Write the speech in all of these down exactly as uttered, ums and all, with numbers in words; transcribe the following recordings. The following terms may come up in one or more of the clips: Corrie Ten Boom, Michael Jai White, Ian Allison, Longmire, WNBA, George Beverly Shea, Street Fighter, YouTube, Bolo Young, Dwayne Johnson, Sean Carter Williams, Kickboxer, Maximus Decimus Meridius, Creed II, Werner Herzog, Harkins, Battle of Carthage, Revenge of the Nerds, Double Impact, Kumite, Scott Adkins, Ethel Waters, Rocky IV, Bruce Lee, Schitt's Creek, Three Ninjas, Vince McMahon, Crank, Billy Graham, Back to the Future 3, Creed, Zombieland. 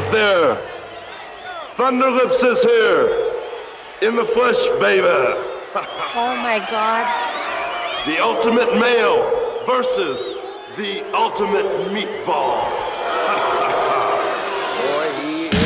out there. Thunderlips is here. In the flesh, baby. Oh my God. The ultimate male versus the ultimate meatball. Boy, he is one.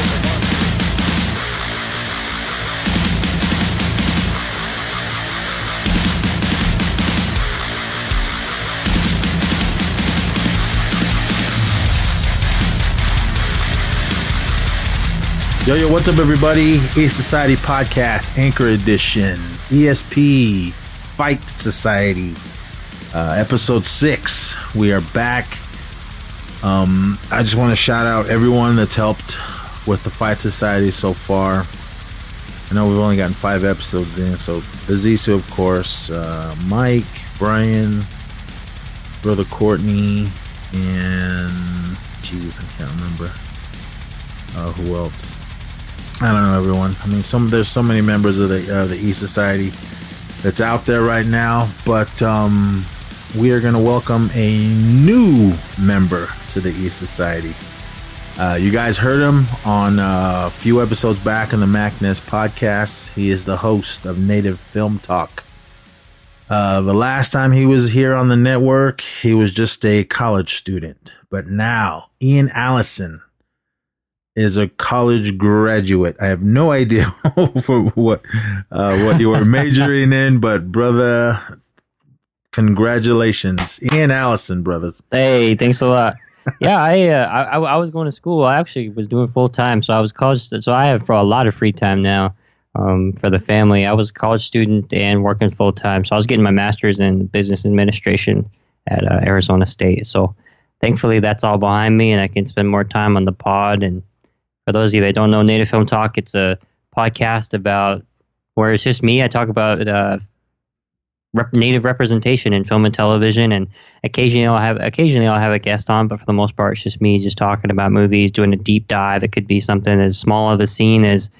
Yo, yo, what's up, everybody? A Society Podcast, Anchor Edition, E S P, Fight Society. Uh, episode six, we are back. Um, I just want to shout out everyone that's helped with the Fight Society so far. I know we've only gotten five episodes in, so Azizu, of course, uh, Mike, Brian, Brother Courtney, and geez, I can't remember uh, who else. I don't know everyone. I mean, some there's so many members of the uh, the E Society that's out there right now, but. Um, We are going to welcome a new member to the E Society. Uh, you guys heard him on uh, a few episodes back on the Macness podcast. He is the host of Native Film Talk. Uh, the last time he was here on the network, he was just a college student. But now, Ian Allison is a college graduate. I have no idea for what, uh, what you were majoring in, but brother... Congratulations, Ian Allison, brothers. Hey, thanks a lot. Yeah, I, uh, I I was going to school. I actually was doing full time, so I was college. So I have for a lot of free time now um, for the family. I was a college student and working full time, so I was getting my master's in business administration at uh, Arizona State. So thankfully, that's all behind me, and I can spend more time on the pod. And for those of you that don't know, Native Film Talk, it's a podcast about where it's just me. I talk about. Uh, Rep- native representation in film and television, and occasionally I'll have occasionally I'll have a guest on, but for the most part it's just me just talking about movies, doing a deep dive. It could be something as small of a scene as,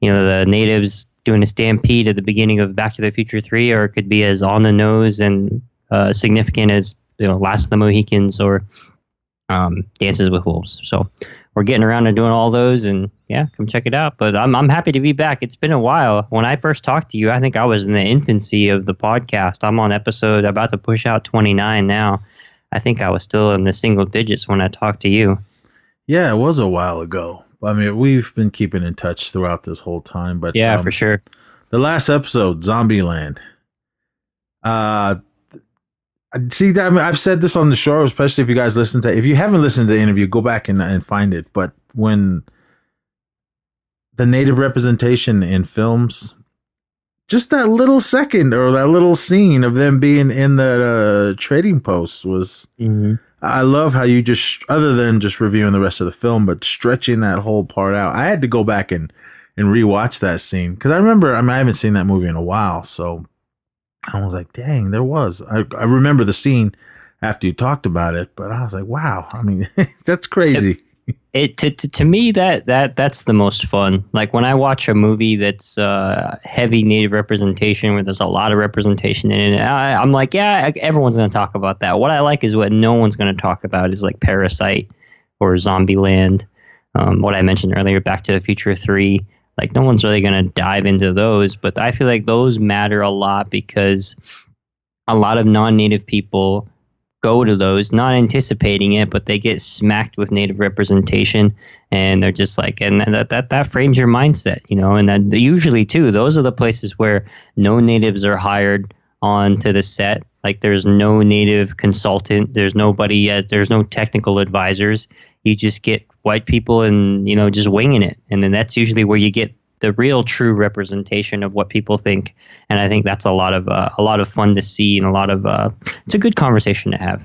you know, the natives doing a stampede at the beginning of Back to the Future three, or it could be as on the nose and uh, significant as, you know, Last of the Mohicans or um, Dances with Wolves. So we're getting around to doing all those, and yeah, come check it out. But I'm I'm happy to be back. It's been a while. When I first talked to you, I think I was in the infancy of the podcast. I'm on episode about to push out twenty-nine now. I think I was still in the single digits when I talked to you. Yeah, it was a while ago. I mean, we've been keeping in touch throughout this whole time. But yeah, um, for sure. The last episode, Zombieland. Uh, see, I mean, I've said this on the show, especially if you guys listen to. If you haven't listened to the interview, go back and and find it. But when the native representation in films, just that little second or that little scene of them being in the uh, trading post was. Mm-hmm. I love how you just, other than just reviewing the rest of the film, but stretching that whole part out. I had to go back and and rewatch that scene because I remember. I mean, I haven't seen that movie in a while, so. I was like, dang, there was. I, I remember the scene after you talked about it, but I was like, wow. I mean, that's crazy. To, it to, to to me that that that's the most fun. Like when I watch a movie that's uh, heavy native representation, where there's a lot of representation in it, I, I'm like, yeah, everyone's going to talk about that. What I like is what no one's going to talk about is like Parasite or Zombieland. Um, what I mentioned earlier, Back to the Future three. Like, no one's really going to dive into those, but I feel like those matter a lot because a lot of non-Native people go to those, not anticipating it, but they get smacked with Native representation, and they're just like, and that that, that frames your mindset, you know, and that usually, too, those are the places where no Natives are hired onto the set. Like, there's no Native consultant, there's nobody, uh, there's no technical advisors. You just get white people and, you know, just winging it. And then that's usually where you get the real true representation of what people think. And I think that's a lot of uh, a lot of fun to see, and a lot of uh, it's a good conversation to have.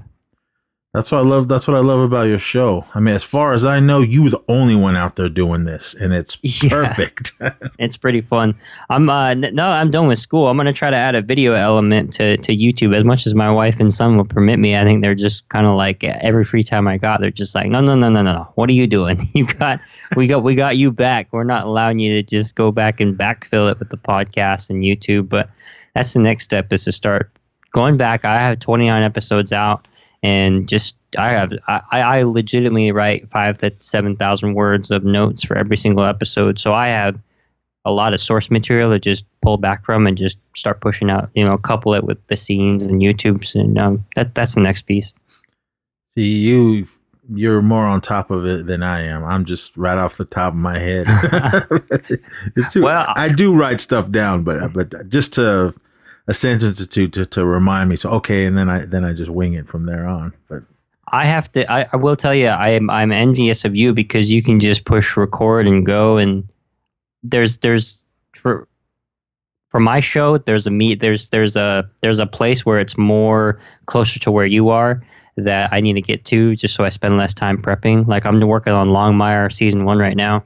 That's what I love. That's what I love about your show. I mean, as far as I know, you were the only one out there doing this, and it's yeah, perfect. It's pretty fun. I'm uh, n- no, I'm done with school. I'm gonna try to add a video element to, to YouTube as much as my wife and son will permit me. I think they're just kind of like every free time I got, they're just like, no, no, no, no, no. What are you doing? You got we got we got you back. We're not allowing you to just go back and backfill it with the podcast and YouTube. But that's the next step, is to start going back. I have twenty-nine episodes out. And just I have I, I legitimately write five to seven thousand words of notes for every single episode, so I have a lot of source material to just pull back from and just start pushing out. You know, couple it with the scenes and YouTubes, and um, that that's the next piece. See, you you're more on top of it than I am. I'm just right off the top of my head. It's too. Well, I do write stuff down, but but just to a sentence or two to to remind me. So okay, and then I then I just wing it from there on, but. I have to. I, I will tell you, I'm I'm envious of you because you can just push record and go. And there's there's for for my show, there's a meet. There's there's a there's a place where it's more closer to where you are that I need to get to, just so I spend less time prepping. Like I'm working on Longmire season one right now.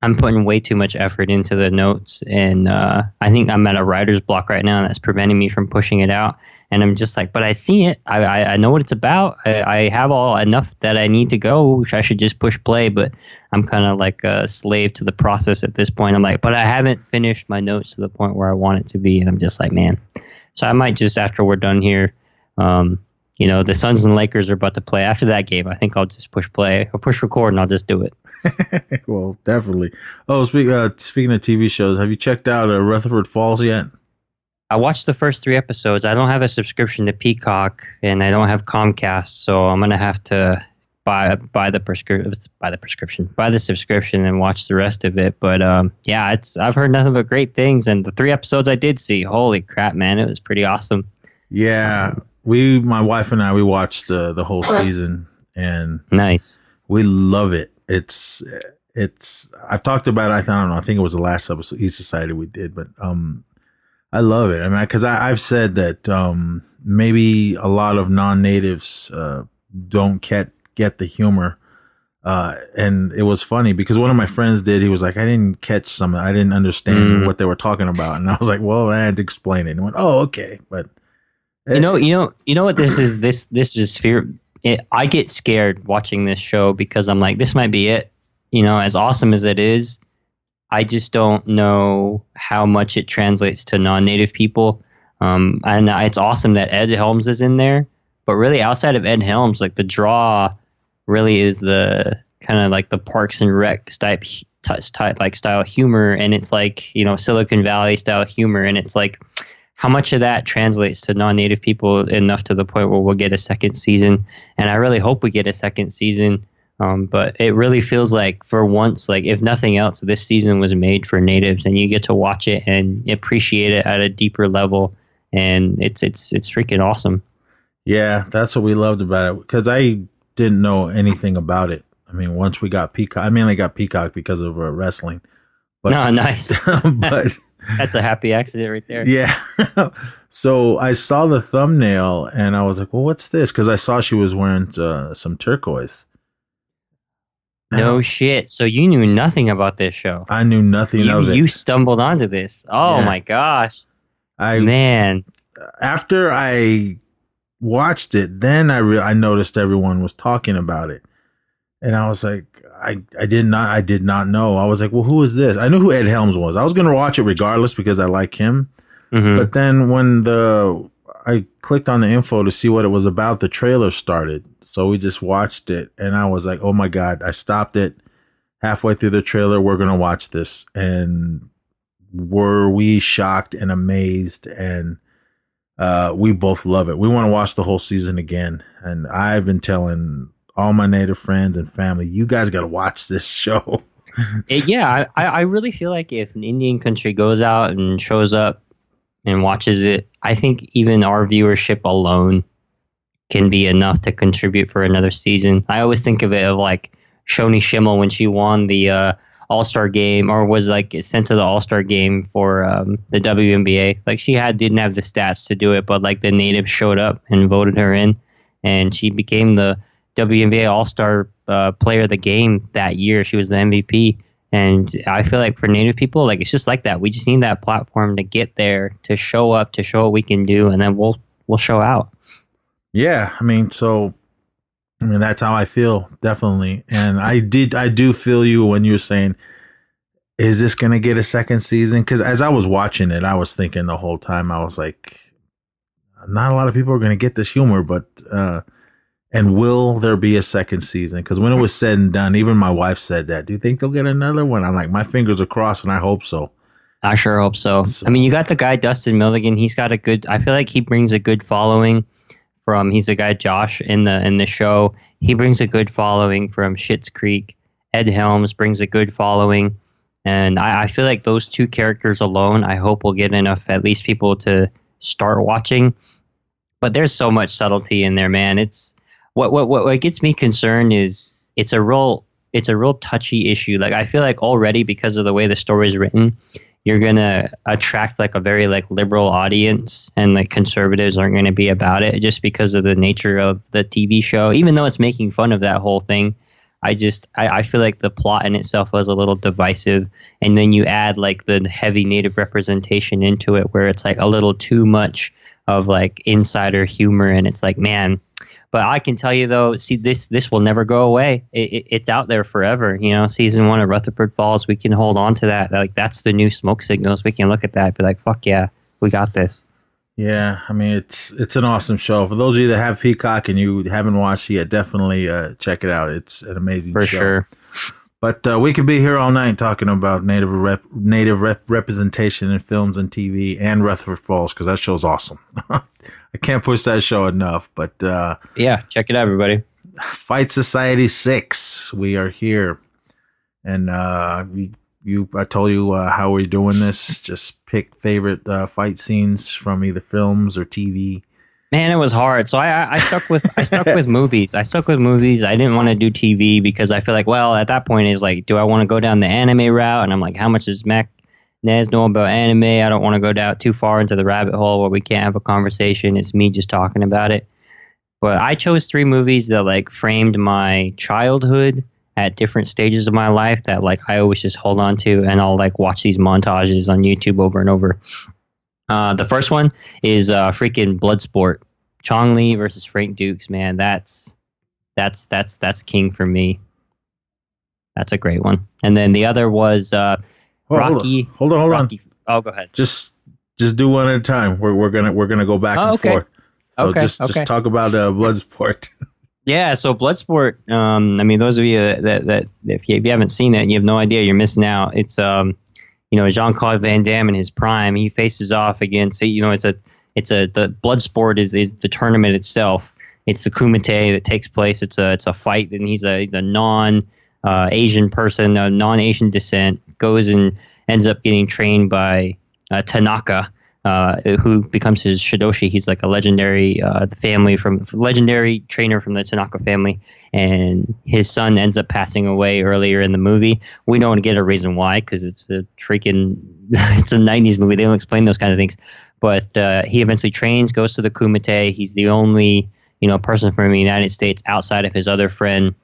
I'm putting way too much effort into the notes, and uh, I think I'm at a writer's block right now, and that's preventing me from pushing it out. And I'm just like, but I see it. I, I, I know what it's about. I, I have all enough that I need to go. I should just push play, but I'm kind of like a slave to the process at this point. I'm like, but I haven't finished my notes to the point where I want it to be. And I'm just like, man. So I might just, after we're done here, um, you know, the Suns and Lakers are about to play. After that game, I think I'll just push play or push record and I'll just do it. Well, definitely. Oh, speak, uh, speaking of T V shows, have you checked out uh, Rutherford Falls yet? I watched the first three episodes. I don't have a subscription to Peacock, and I don't have Comcast, so I'm gonna have to buy buy the prescri- buy the prescription, buy the subscription, and watch the rest of it. But um, yeah, it's I've heard nothing but great things, and the three episodes I did see, holy crap, man, it was pretty awesome. Yeah, um, we, my wife and I, we watched the the whole season, and nice, we love it. It's it's I've talked about it. I don't know. I think it was the last episode, East Society, we did, but um. I love it. I mean, because I've said that um, maybe a lot of non-natives uh, don't get get the humor, uh, and it was funny because one of my friends did. He was like, "I didn't catch something. I didn't understand mm. what they were talking about," and I was like, "Well, I had to explain it." And I went, "Oh, okay." But it, you know, you know, you know what this is. This this is fear. It, I get scared watching this show because I'm like, this might be it. You know, as awesome as it is. I just don't know how much it translates to non-native people. Um, and it's awesome that Ed Helms is in there, but really outside of Ed Helms, like the draw really is the kind of like the Parks and Rec type, type, like style humor. And it's like, you know, Silicon Valley style humor. And it's like how much of that translates to non-native people enough to the point where we'll get a second season. And I really hope we get a second season. Um, but it really feels like for once, like if nothing else, this season was made for natives and you get to watch it and appreciate it at a deeper level. And it's it's it's freaking awesome. Yeah, that's what we loved about it, because I didn't know anything about it. I mean, once we got Peacock, I mainly got Peacock because of uh, wrestling. But, no, nice. But that's a happy accident right there. Yeah. So I saw the thumbnail and I was like, well, what's this? Because I saw she was wearing uh, some turquoise. No shit. So you knew nothing about this show. I knew nothing you, of it. You stumbled onto this. Oh yeah. My gosh. I Man. After I watched it, then I re- I noticed everyone was talking about it. And I was like, I, I did not I did not know. I was like, well, who is this? I knew who Ed Helms was. I was going to watch it regardless because I like him. Mm-hmm. But then when the I clicked on the info to see what it was about, the trailer started. So we just watched it, and I was like, oh, my God. I stopped it halfway through the trailer. We're going to watch this. And were we shocked and amazed, and uh, we both love it. We want to watch the whole season again. And I've been telling all my native friends and family, you guys got to watch this show. it, yeah, I, I really feel like if an Indian country goes out and shows up and watches it, I think even our viewership alone can be enough to contribute for another season. I always think of it of like Shoni Shimmel when she won the uh, All-Star game, or was like sent to the All-Star game for um, the W N B A. Like she had didn't have the stats to do it, but like the natives showed up and voted her in, and she became the W N B A All-Star uh, player of the game that year. She was the M V P, and I feel like for native people, like it's just like that. We just need that platform to get there, to show up, to show what we can do, and then we'll we'll show out. Yeah, I mean, so, I mean, that's how I feel, definitely. And I did, I do feel you when you were saying, is this going to get a second season? Because as I was watching it, I was thinking the whole time, I was like, not a lot of people are going to get this humor, but uh, And will there be a second season? Because when it was said and done, even my wife said that. Do you think they'll get another one? I'm like, my fingers are crossed, and I hope so. I sure hope so. so. I mean, you got the guy, Dustin Milligan. He's got a good, I feel like he brings a good following from, he's the guy, Josh, in the in the show. He brings a good following from Schitt's Creek. Ed Helms brings a good following. And I, I feel like those two characters alone, I hope will get enough, at least people to start watching. But there's so much subtlety in there, man. It's what, what, what, what gets me concerned is it's a real, it's a real touchy issue. Like, I feel like already because of the way the story is written, you're going to attract like a very like liberal audience, and like conservatives aren't going to be about it just because of the nature of the T V show, even though it's making fun of that whole thing. I just, I, I feel like the plot in itself was a little divisive. And then you add like the heavy native representation into it where it's like a little too much of like insider humor. And it's like, man, but I can tell you though, see this, this will never go away. It, it, it's out there forever. You know, season one of Rutherford Falls, we can hold on to that. Like that's the new smoke signals. We can look at that and be like, fuck yeah, we got this. Yeah. I mean, it's, it's an awesome show. For those of you that have Peacock and you haven't watched it yet, definitely uh, check it out. It's an amazing show. For sure. But uh, we could be here all night talking about native rep, native rep, representation in films and T V, and Rutherford Falls, because that show's awesome. I can't push that show enough. But uh, yeah, check it out, everybody. Fight Society six, we are here, and uh, we, you. I told you uh, how we're doing this. Just pick favorite uh, fight scenes from either films or T V. Man, it was hard. So I, I stuck with I stuck with movies. I stuck with movies. I didn't want to do T V because I feel like, well, at that point, is like, do I want to go down the anime route? And I'm like, how much does Mac Nez know about anime? I don't want to go down too far into the rabbit hole where we can't have a conversation. It's me just talking about it. But I chose three movies that like framed my childhood at different stages of my life that like I always just hold on to, and I'll like watch these montages on YouTube over and over. Uh, the first one is uh, freaking Bloodsport. Chong Li versus Frank Dukes, man. That's that's that's that's king for me. That's a great one. And then the other was uh, hold, Rocky. Hold on, hold on. Rocky. Oh, go ahead. Just just do one at a time. We're we're gonna we're gonna go back oh, and okay. forth. So okay, just okay. just talk about uh, Bloodsport. Yeah, so Bloodsport. Um, I mean, those of you that that if you, if you haven't seen it, you have no idea you're missing out. It's um. You know, Jean-Claude Van Damme in his prime, he faces off against, you know, it's a, it's a, the Bloodsport is, is the tournament itself. It's the Kumite that takes place. It's a, it's a fight, and he's a, he's a non, uh, Asian person, a non-Asian descent, goes and ends up getting trained by uh, Tanaka, uh, who becomes his Shidoshi. He's like a legendary uh, family from, legendary trainer from the Tanaka family. And his son ends up passing away earlier in the movie. We don't get a reason why, because it's a freaking, it's a nineties movie. They don't explain those kind of things. But uh, he eventually trains, goes to the Kumite. He's the only, you know, person from the United States outside of his other friend,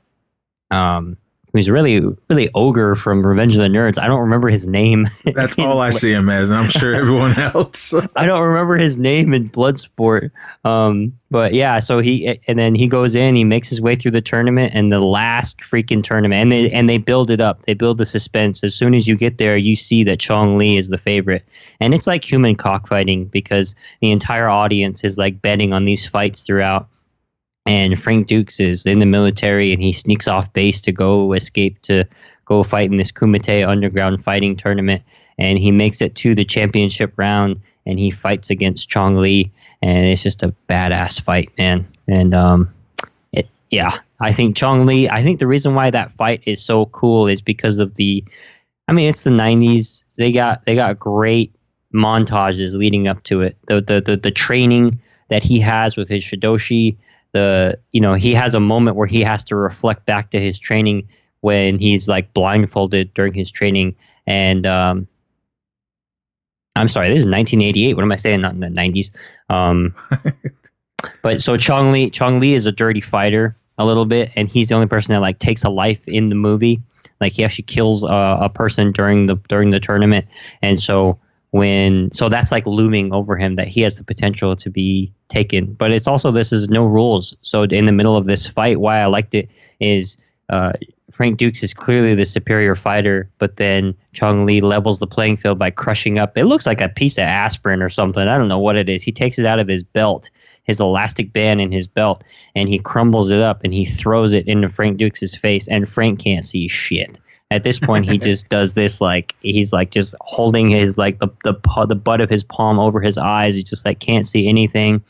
um, who's really, really ogre from Revenge of the Nerds. I don't remember his name. That's all I see him as, and I'm sure everyone else. I don't remember his name in Bloodsport. Um, but yeah, so he, and then he goes in, he makes his way through the tournament, and the last freaking tournament, and they, and they build it up. They build the suspense. As soon as you get there, you see that Chong Li is the favorite. And it's like human cockfighting, because the entire audience is like betting on these fights throughout. And Frank Dukes is in the military, and he sneaks off base to go escape to go fight in this Kumite underground fighting tournament. And he makes it to the championship round, and he fights against Chong Li. And it's just a badass fight, man. And um, it, yeah, I think Chong Li, I think the reason why that fight is so cool is because of the, I mean, it's the nineties. They got they got great montages leading up to it. The the the, the training that he has with his Shidoshi. The, you know, he has a moment where he has to reflect back to his training when he's like blindfolded during his training. And um, I'm sorry, this is nineteen eighty-eight. What am I saying? Not in the nineties. Um, but so Chong Li, Chong Li is a dirty fighter a little bit, and he's the only person that like takes a life in the movie. Like he actually kills uh, a person during the during the tournament, and so. When so that's like looming over him that he has the potential to be taken. But it's also this is no rules. So in the middle of this fight, why I liked it is uh, Frank Dukes is clearly the superior fighter, but then Chong Li levels the playing field by crushing up. It looks like a piece of aspirin or something. I don't know what it is. He takes it out of his belt. his elastic band in his belt, and he crumbles it up and he throws it into Frank Dukes' face, and Frank can't see shit. At this point, he just does this, like, he's like just holding his, like, the the the butt of his palm over his eyes. He just, like, can't see anything,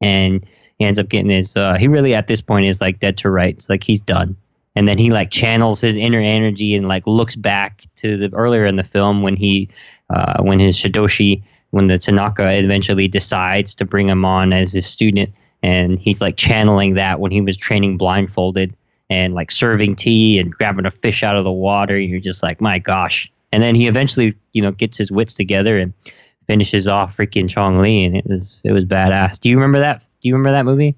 and he ends up getting his. Uh, he really at this point is, like, dead to rights. Like, he's done. And then he, like, channels his inner energy and, like, looks back to the earlier in the film when he, uh, when his Shidoshi, when the Tanaka eventually decides to bring him on as his student, and he's, like, channeling that when he was training blindfolded and, like, serving tea and grabbing a fish out of the water. You're just like, my gosh. And then he eventually, you know, gets his wits together and finishes off freaking Chong Li, and it was it was badass. Do you remember that? Do you remember that movie?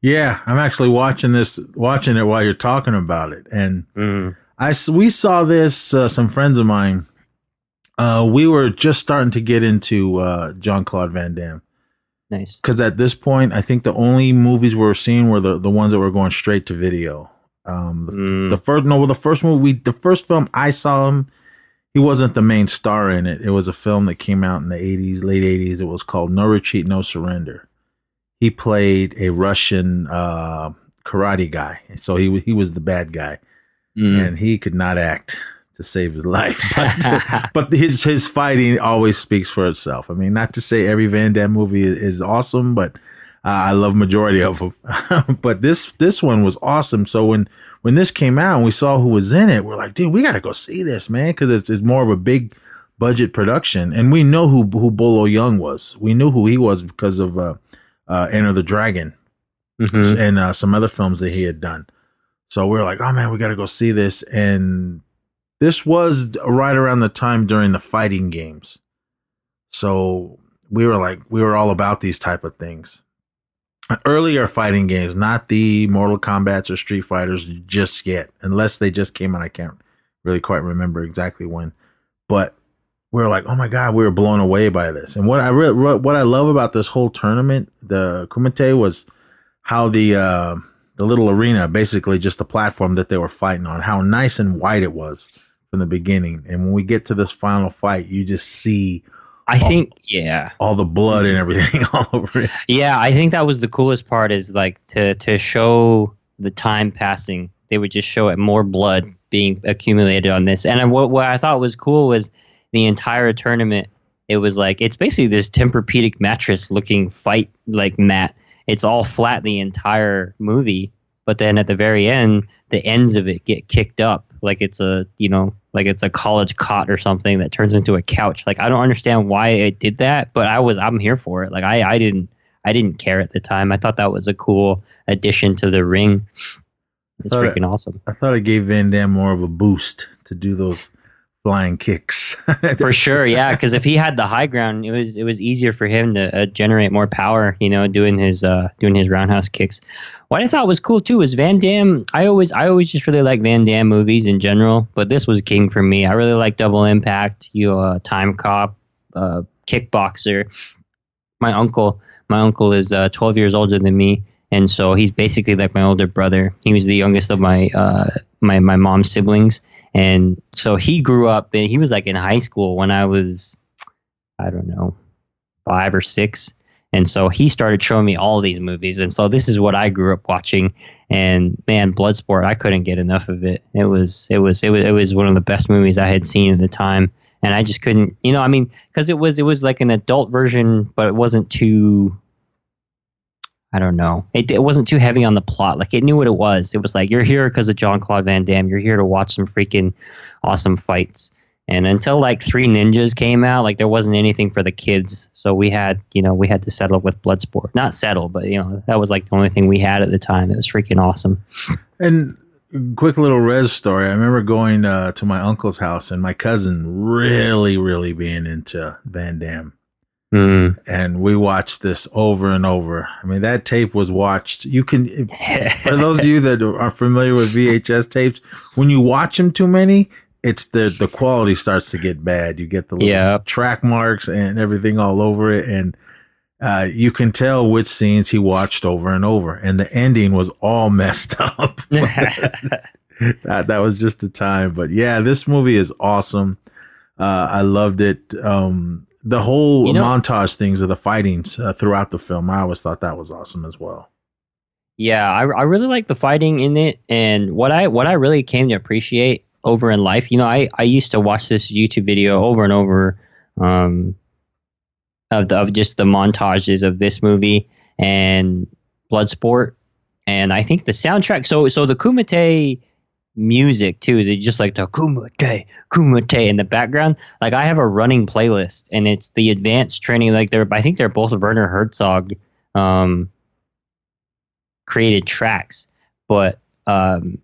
Yeah, I'm actually watching this, watching it while you're talking about it, and mm. I we saw this. Uh, some friends of mine, uh, we were just starting to get into uh, Jean-Claude Van Damme. Nice, because at this point, I think the only movies we were seeing were the, the ones that were going straight to video. Um, the, mm. the first no, well, the first movie, the first film I saw him, he wasn't the main star in it. It was a film that came out in the eighties, late eighties. It was called No Retreat, No Surrender. He played a Russian uh, karate guy, so he he was the bad guy, mm. and he could not act to save his life. But, but his his fighting always speaks for itself. I mean, not to say every Van Damme movie is, is awesome, but uh, I love majority of them. But this this one was awesome. So when when this came out and we saw who was in it, we're like, dude, we got to go see this, man, because it's it's more of a big budget production, and we know who who Bolo Young was. We knew who he was because of. Uh, Uh, Enter the Dragon, mm-hmm. and uh, some other films that he had done. So we were like, oh, man, we got to go see this. And this was right around the time during the fighting games. So we were like, we were all about these type of things. Earlier fighting games, not the Mortal Kombats or Street Fighters just yet, unless they just came out. I can't really quite remember exactly when. But we were like, oh my God, we were blown away by this. And what I really, what I love about this whole tournament, the Kumite, was how the uh, the little arena, basically just the platform that they were fighting on, how nice and wide it was from the beginning. And when we get to this final fight, you just see, I all, think, yeah, all the blood and everything all over it. Yeah, I think that was the coolest part, is like to to show the time passing. They would just show it, more blood being accumulated on this. And what what I thought was cool was, the entire tournament, it was like, it's basically this Tempur-Pedic mattress looking fight, like, mat. It's all flat the entire movie, but then at the very end, the ends of it get kicked up like it's a, you know, like it's a college cot or something that turns into a couch. Like, I don't understand why it did that, but I was, I'm here for it. Like, I, I didn't, I didn't care at the time. I thought that was a cool addition to the ring. It's freaking it, awesome. I thought it gave Van Damme more of a boost to do those flying kicks. For sure, yeah, because if he had the high ground, it was it was easier for him to uh, generate more power, you know, doing his uh doing his roundhouse kicks. What I thought was cool too is Van Damme, I always I always just really like Van Damme movies in general, but this was king for me. I really like Double Impact, you know, uh, Time Cop, uh Kickboxer. My uncle my uncle is uh twelve years older than me, and so he's basically like my older brother. He was the youngest of my uh my my mom's siblings. And so he grew up, and he was like in high school when I was, I don't know, five or six. And so he started showing me all these movies. And so this is what I grew up watching. And man, Bloodsport, I couldn't get enough of it. It was, it was, it was, it was one of the best movies I had seen at the time. And I just couldn't, you know, I mean, because it was, it was like an adult version, but it wasn't too, I don't know. It, it wasn't too heavy on the plot. Like, it knew what it was. It was like, you're here because of Jean-Claude Van Damme. You're here to watch some freaking awesome fights. And until like Three Ninjas came out, like, there wasn't anything for the kids. So we had, you know, we had to settle with Bloodsport. Not settle, but, you know, that was like the only thing we had at the time. It was freaking awesome. And quick little res story. I remember going uh, to my uncle's house, and my cousin really, really being into Van Damme. Mm. And we watched this over and over. I mean, that tape was watched. You can, for those of you that are familiar with V H S tapes, when you watch them too many, it's the the quality starts to get bad. You get the little yep. track marks and everything all over it, and uh, you can tell which scenes he watched over and over. And the ending was all messed up. that that was just the time. But yeah, this movie is awesome. Uh, I loved it. Um, the whole you know, montage things of the fightings uh, throughout the film. I always thought that was awesome as well. Yeah, I, I really like the fighting in it. And what I what I really came to appreciate over in life, you know, I, I used to watch this YouTube video over and over um, of, the, of just the montages of this movie and Bloodsport. And I think the soundtrack, so so the Kumite music too, they just like the Kumite, Kumite in the background. Like I have a running playlist and it's the advanced training. Like they're, I think they're both Werner Herzog um, created tracks, but um,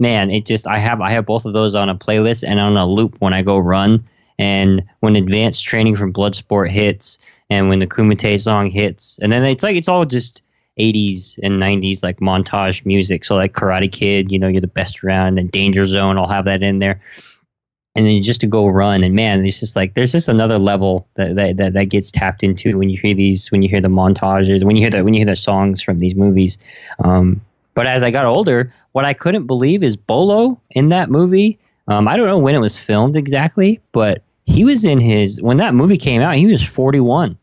man, it just, I have, I have both of those on a playlist and on a loop when I go run. And when advanced training from Bloodsport hits and when the Kumite song hits, and then it's like, it's all just eighties and nineties like montage music. So like Karate Kid, you know, you're the best around, and Danger Zone, I'll have that in there. And then just to go run, and man, it's just like there's just another level that that, that, that gets tapped into when you hear these, when you hear the montages, when you hear the when you hear the songs from these movies. Um, but as I got older, what I couldn't believe is Bolo in that movie. Um, I don't know when it was filmed exactly, but he was in his, when that movie came out, he was forty-one.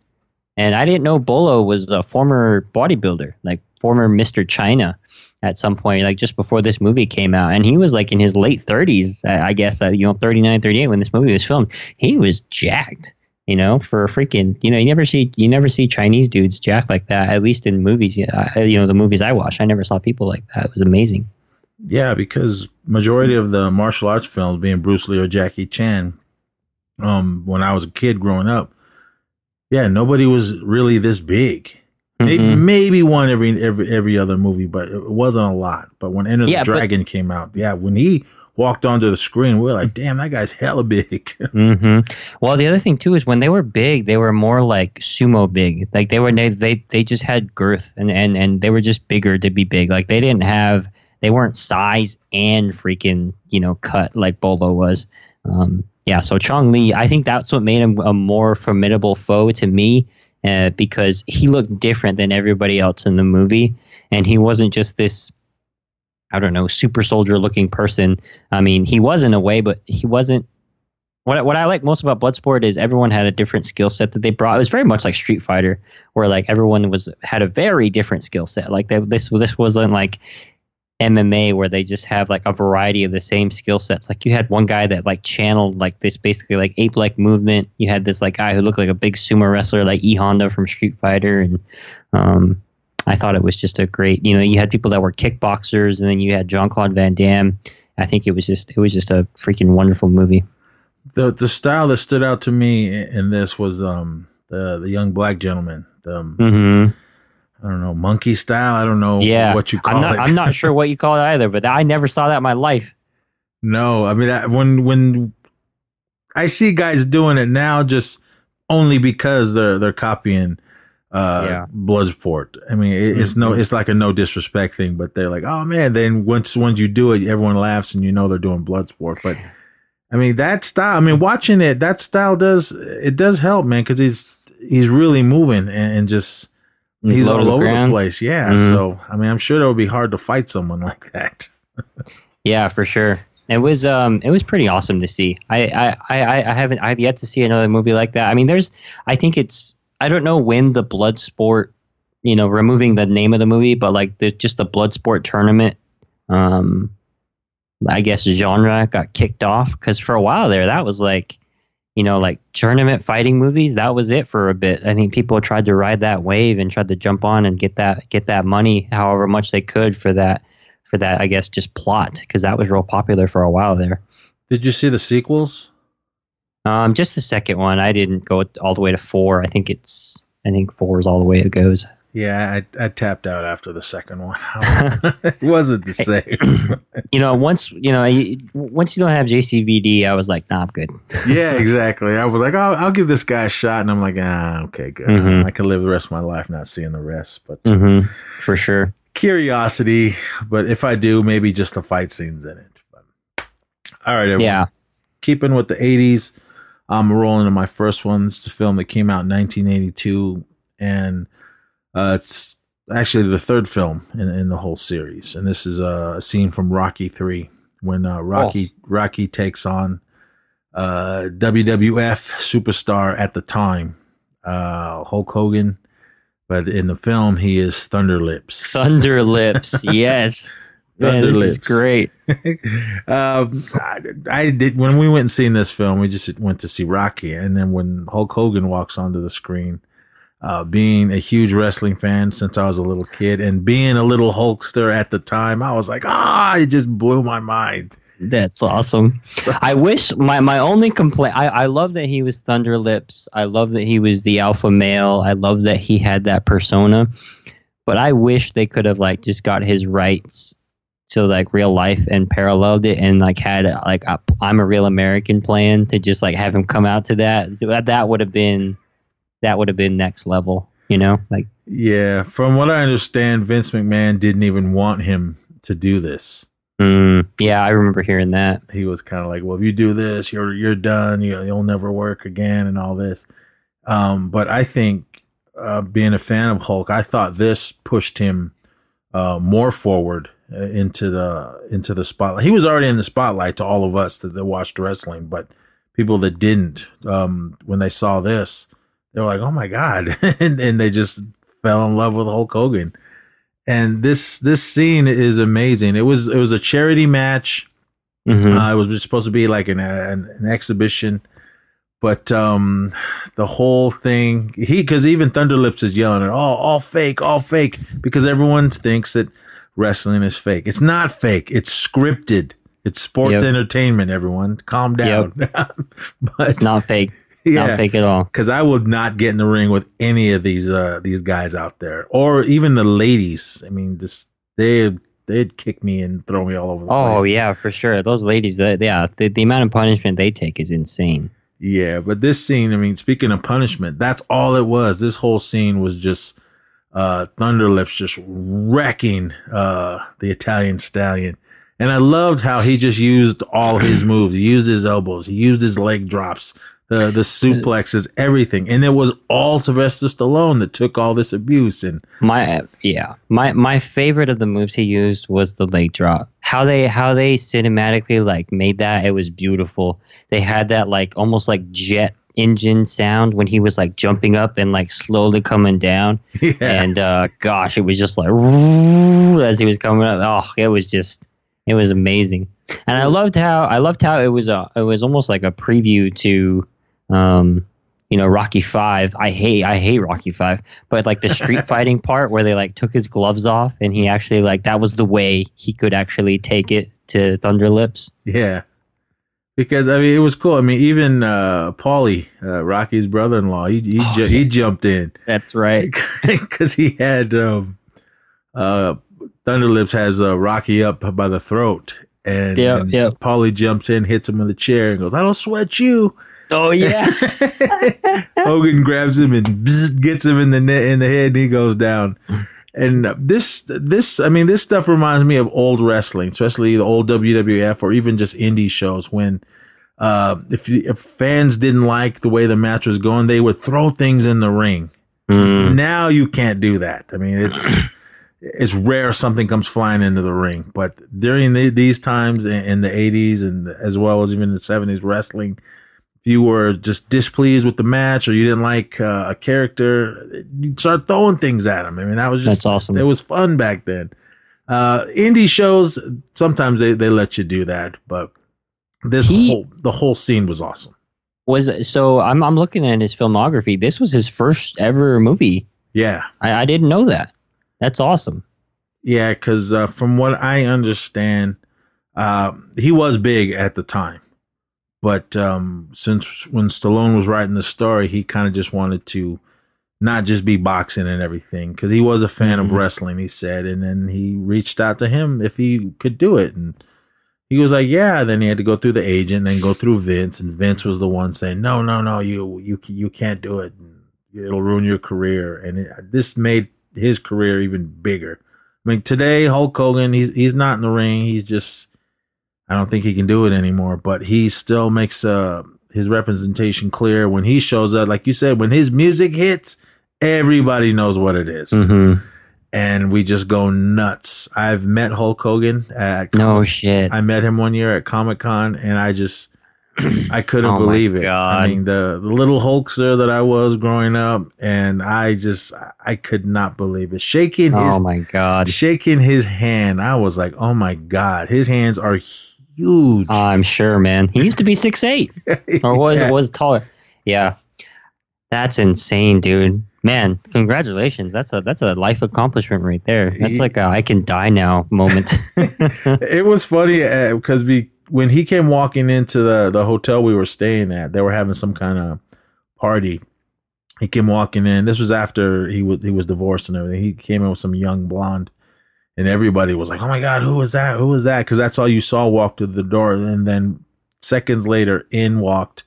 And I didn't know Bolo was a former bodybuilder, like former Mister China at some point, like just before this movie came out. And he was like in his late thirties, I guess, you know, thirty-nine, thirty-eight when this movie was filmed. He was jacked, you know, for a freaking, you know, you never see you never see Chinese dudes jacked like that, at least in movies. You know, I, you know the movies I watch, I never saw people like that. It was amazing. Yeah, because majority of the martial arts films, being Bruce Lee or Jackie Chan, um, when I was a kid growing up, yeah, nobody was really this big. Mm-hmm. Maybe one every every every other movie, but it wasn't a lot. But when Enter yeah, the Dragon but, came out, yeah, when he walked onto the screen, we were like, damn, that guy's hella big. Mm-hmm. Well, the other thing, too, is when they were big, they were more like sumo big. Like they were they they, they just had girth, and, and, and they were just bigger to be big. Like they didn't have, they weren't size and freaking, you know, cut like Bolo was. Um Yeah, so Chong Li, I think that's what made him a more formidable foe to me, uh, because he looked different than everybody else in the movie, and he wasn't just this, I don't know, super soldier-looking person. I mean, he was in a way, but he wasn't. What what I like most about Bloodsport is everyone had a different skill set that they brought. It was very much like Street Fighter, where like everyone was had a very different skill set. Like they, this this wasn't like M M A where they just have like a variety of the same skill sets. Like you had one guy that like channeled like this basically like ape-like movement. You had this like guy who looked like a big sumo wrestler like E Honda from Street Fighter, and um, I thought it was just a great. You know, you had people that were kickboxers, and then you had Jean-Claude Van Damme. I think it was just it was just a freaking wonderful movie. The the style that stood out to me in this was um the the young black gentleman. The, mm-hmm. I don't know, monkey style. I don't know yeah. what you call I'm not, it. I'm not sure what you call it either, but I never saw that in my life. No, I mean, I, when when I see guys doing it now, just only because they're they're copying uh, yeah. Bloodsport. I mean, it, it's no, it's like a no disrespect thing, but they're like, oh man. Then once once you do it, everyone laughs, and you know they're doing Bloodsport. But I mean, that style. I mean, watching it, that style does it does help, man, because he's he's really moving and, and just. He's all over the place, yeah. Mm-hmm. So, I mean, I'm sure it would be hard to fight someone like that. Yeah, for sure. It was, um, it was pretty awesome to see. I, I, I, I haven't, I've yet to see another movie like that. I mean, there's, I think it's, I don't know when the Bloodsport, you know, removing the name of the movie, but like the, just the Bloodsport tournament, um, I guess genre got kicked off, because for a while there, that was like. You know, like tournament fighting movies, that was it for a bit. I think people tried to ride that wave and tried to jump on and get that get that money however much they could for that, for that I guess, just plot, because that was real popular for a while there. Did you see the sequels? Um, just the second one. I didn't go all the way to four. I think it's I think four is all the way it goes. Yeah, I, I tapped out after the second one. It wasn't the same. You know, once you know, you, once you don't have J C V D, I was like, nah, I'm good. Yeah, exactly. I was like, oh, I'll give this guy a shot. And I'm like, ah, okay, good. Mm-hmm. I can live the rest of my life not seeing the rest. But mm-hmm. For sure. Curiosity. But if I do, maybe just the fight scenes in it. But, all right, everyone. Yeah. Keeping with the eighties, I'm rolling to my first one. This is a film that came out in nineteen eighty-two. And... Uh, it's actually the third film in, in the whole series, and this is uh, a scene from Rocky three when uh, Rocky oh. Rocky takes on uh, W W F superstar at the time, uh, Hulk Hogan. But in the film, he is Thunderlips. Thunderlips, yes. Man, Thunderlips. This is great. um, I, I did when we went and seen this film, we just went to see Rocky, and then when Hulk Hogan walks onto the screen, uh, being a huge wrestling fan since I was a little kid, and being a little Hulkster at the time, I was like, ah, oh, it just blew my mind. That's awesome. I wish my, my only complaint. I, I love that he was Thunderlips. I love that he was the alpha male. I love that he had that persona. But I wish they could have like just got his rights to like real life and paralleled it and like had like a, I'm a real American plan to just like have him come out to that. That, that would have been that would have been next level. You know, like yeah. From what I understand, Vince McMahon didn't even want him to do this. Mm, yeah, I remember hearing that. He was kind of like, well, if you do this, you're you're done. You, you'll never work again and all this. Um, but I think uh, being a fan of Hulk, I thought this pushed him uh, more forward uh, into the into the spotlight. He was already in the spotlight to all of us that, that watched wrestling, but people that didn't, um, when they saw this, they were like, oh, my God. and, and they just fell in love with Hulk Hogan. And this this scene is amazing. It was it was a charity match. Mm-hmm. Uh, it was supposed to be like an an, an exhibition, but um, the whole thing he because even Thunderlips is yelling at all all fake, all fake, because everyone thinks that wrestling is fake. It's not fake. It's scripted. It's sports yep. entertainment. Everyone, calm down. Yep. But it's not fake. Yeah, not fake at all. Because I would not get in the ring with any of these uh, these guys out there, or even the ladies. I mean, just they they'd kick me and throw me all over the oh, place. Oh yeah, for sure. Those ladies, they, yeah, the, the amount of punishment they take is insane. Yeah, but this scene, I mean, speaking of punishment, that's all it was. This whole scene was just uh, Thunderlips just wrecking uh, the Italian Stallion. And I loved how he just used all his moves. He used his elbows. He used his leg drops. The the suplexes, everything, and it was all Sylvester Stallone that took all this abuse. And my yeah, my my favorite of the moves he used was the leg drop. How they how they cinematically like made that, it was beautiful. They had that like almost like jet engine sound when he was like jumping up and like slowly coming down. Yeah. And uh, gosh, it was just like as he was coming up. Oh, it was just it was amazing. And I loved how I loved how it was a it was almost like a preview to. Um, you know, Rocky five. I hate, I hate Rocky five. But like the street fighting part where they like took his gloves off, and he actually like that was the way he could actually take it to Thunderlips. Yeah, because I mean it was cool. I mean even uh, Paulie, uh, Rocky's brother-in-law, he he, oh, ju- he jumped in. That's right, because he had um, uh, Thunderlips has uh, Rocky up by the throat, and, yep, and yep. Paulie jumps in, hits him with a chair, and goes, "I don't sweat you." Oh yeah! Hogan grabs him and bzz, gets him in the net, in the head, and he goes down. And this, this, I mean, this stuff reminds me of old wrestling, especially the old W W F or even just indie shows. When uh, if if fans didn't like the way the match was going, they would throw things in the ring. Mm. Now you can't do that. I mean, it's it's rare something comes flying into the ring, but during the, these times in, in the eighties and as well as even the seventies wrestling. If you were just displeased with the match or you didn't like uh, a character, you'd start throwing things at him. I mean, that was just, that's awesome. It was fun back then. Uh, indie shows, sometimes they, they let you do that, but this he, whole, the whole scene was awesome. Was so I'm, I'm looking at his filmography. This was his first ever movie. Yeah. I, I didn't know that. That's awesome. Yeah. Cause uh, from what I understand, uh, he was big at the time. But um, since when Stallone was writing the story, he kind of just wanted to not just be boxing and everything because he was a fan mm-hmm. of wrestling, he said. And then he reached out to him if he could do it. And he was like, yeah. Then he had to go through the agent, then go through Vince. And Vince was the one saying, no, no, no, you you, you can't do it. It'll ruin your career. And it, this made his career even bigger. I mean, today, Hulk Hogan, he's, he's not in the ring. He's just... I don't think he can do it anymore, but he still makes uh, his representation clear when he shows up. Like you said, when his music hits, everybody knows what it is. Mm-hmm. And we just go nuts. I've met Hulk Hogan. At no Com- shit. I met him one year at Comic-Con, and I just I couldn't oh believe it. God. I mean, the, the little Hulkster that I was growing up, and I just, I could not believe it. Shaking oh his, my God. Shaking his hand, I was like, oh my God, his hands are huge. I'm sure, man. He used to be six eight or was yeah. was taller. Yeah, that's insane, dude. Man, congratulations. That's a that's a life accomplishment right there. That's like a I can die now moment. It was funny because uh, we when he came walking into the, the hotel we were staying at, they were having some kind of party. He came walking in. This was after he was he was divorced and everything. He came in with some young blonde, and everybody was like, "Oh my God, who is that? Who is that?" Because that's all you saw walk through the door, and then seconds later, in walked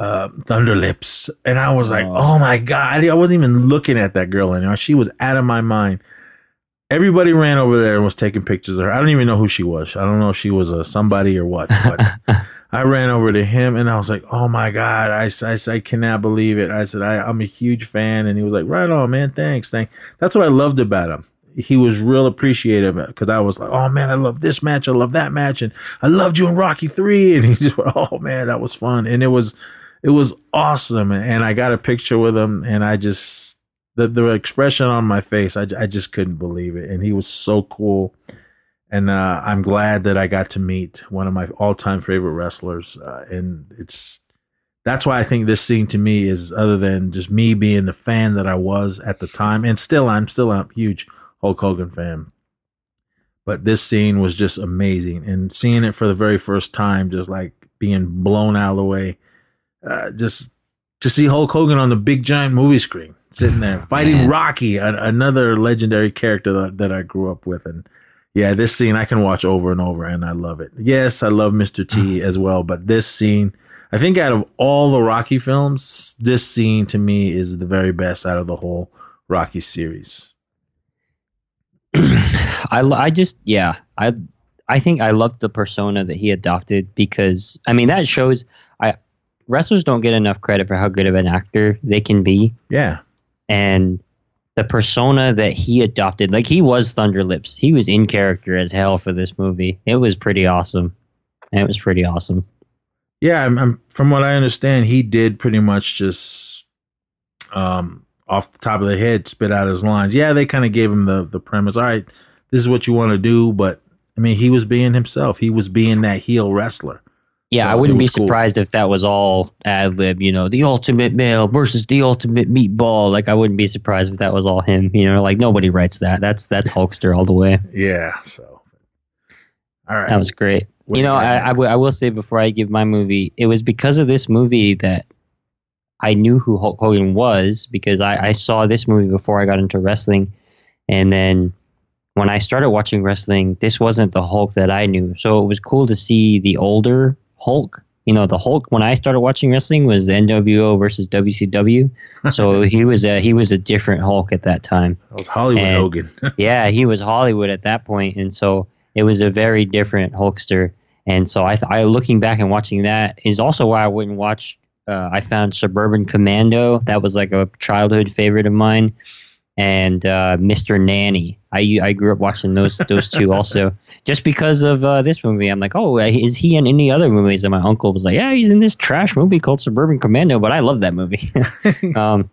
Uh, Thunderlips, and I was like, oh my God, I wasn't even looking at that girl anymore. She was out of my mind. Everybody ran over there and was taking pictures of her. I don't even know who she was. I don't know if she was a somebody or what, but I ran over to him and I was like, oh my God, I, I, I cannot believe it. I said, I, I'm a huge fan. And he was like, right on, man. Thanks. Thanks. That's what I loved about him. He was real appreciative because I was like, oh man, I love this match. I love that match. And I loved you in Rocky three. And he just went, oh man, that was fun. And it was, it was awesome. And I got a picture with him, and I just, the, the expression on my face, I, I just couldn't believe it. And he was so cool. And uh, I'm glad that I got to meet one of my all time favorite wrestlers. Uh, and it's, that's why I think this scene to me is, other than just me being the fan that I was at the time, and still, I'm still a huge Hulk Hogan fan. But this scene was just amazing. And seeing it for the very first time, just like being blown out of the way. Uh, just to see Hulk Hogan on the big giant movie screen, sitting there fighting Man. Rocky, a, another legendary character that, that I grew up with. And yeah, this scene I can watch over and over, and I love it. Yes, I love Mister T as well, but this scene, I think out of all the Rocky films, this scene to me is the very best out of the whole Rocky series. I, I just, yeah, I, I think I loved the persona that he adopted, because, I mean, that shows... I. Wrestlers don't get enough credit for how good of an actor they can be. Yeah. And the persona that he adopted, like he was Thunderlips. He was in character as hell for this movie. It was pretty awesome. It was pretty awesome. Yeah. I'm, I'm, from what I understand, he did pretty much just um, off the top of the head, spit out his lines. Yeah. They kind of gave him the, the premise. All right, this is what you want to do. But I mean, he was being himself. He was being that heel wrestler. Yeah, so I wouldn't be surprised cool. if that was all ad-lib, you know, the ultimate male versus the ultimate meatball. Like, I wouldn't be surprised if that was all him, you know, like nobody writes that. That's that's Hulkster all the way. Yeah, so. All right. That was great. What you know, I, I, w- I will say before I give my movie, it was because of this movie that I knew who Hulk Hogan was, because I, I saw this movie before I got into wrestling. And then when I started watching wrestling, this wasn't the Hulk that I knew. So it was cool to see the older Hulk, you know, the Hulk when I started watching wrestling was the N W O versus W C W, so he was a he was a different Hulk at that time. That was Hollywood and, Hogan. Yeah, he was Hollywood at that point, and so it was a very different Hulkster. And so I, th- I looking back and watching that is also why I wouldn't watch. Uh, I found Suburban Commando, that was like a childhood favorite of mine, and uh, Mister Nanny. I I grew up watching those those two also. Just because of uh, this movie, I'm like, oh, is he in any other movies? And my uncle was like, yeah, he's in this trash movie called Suburban Commando, but I love that movie. um,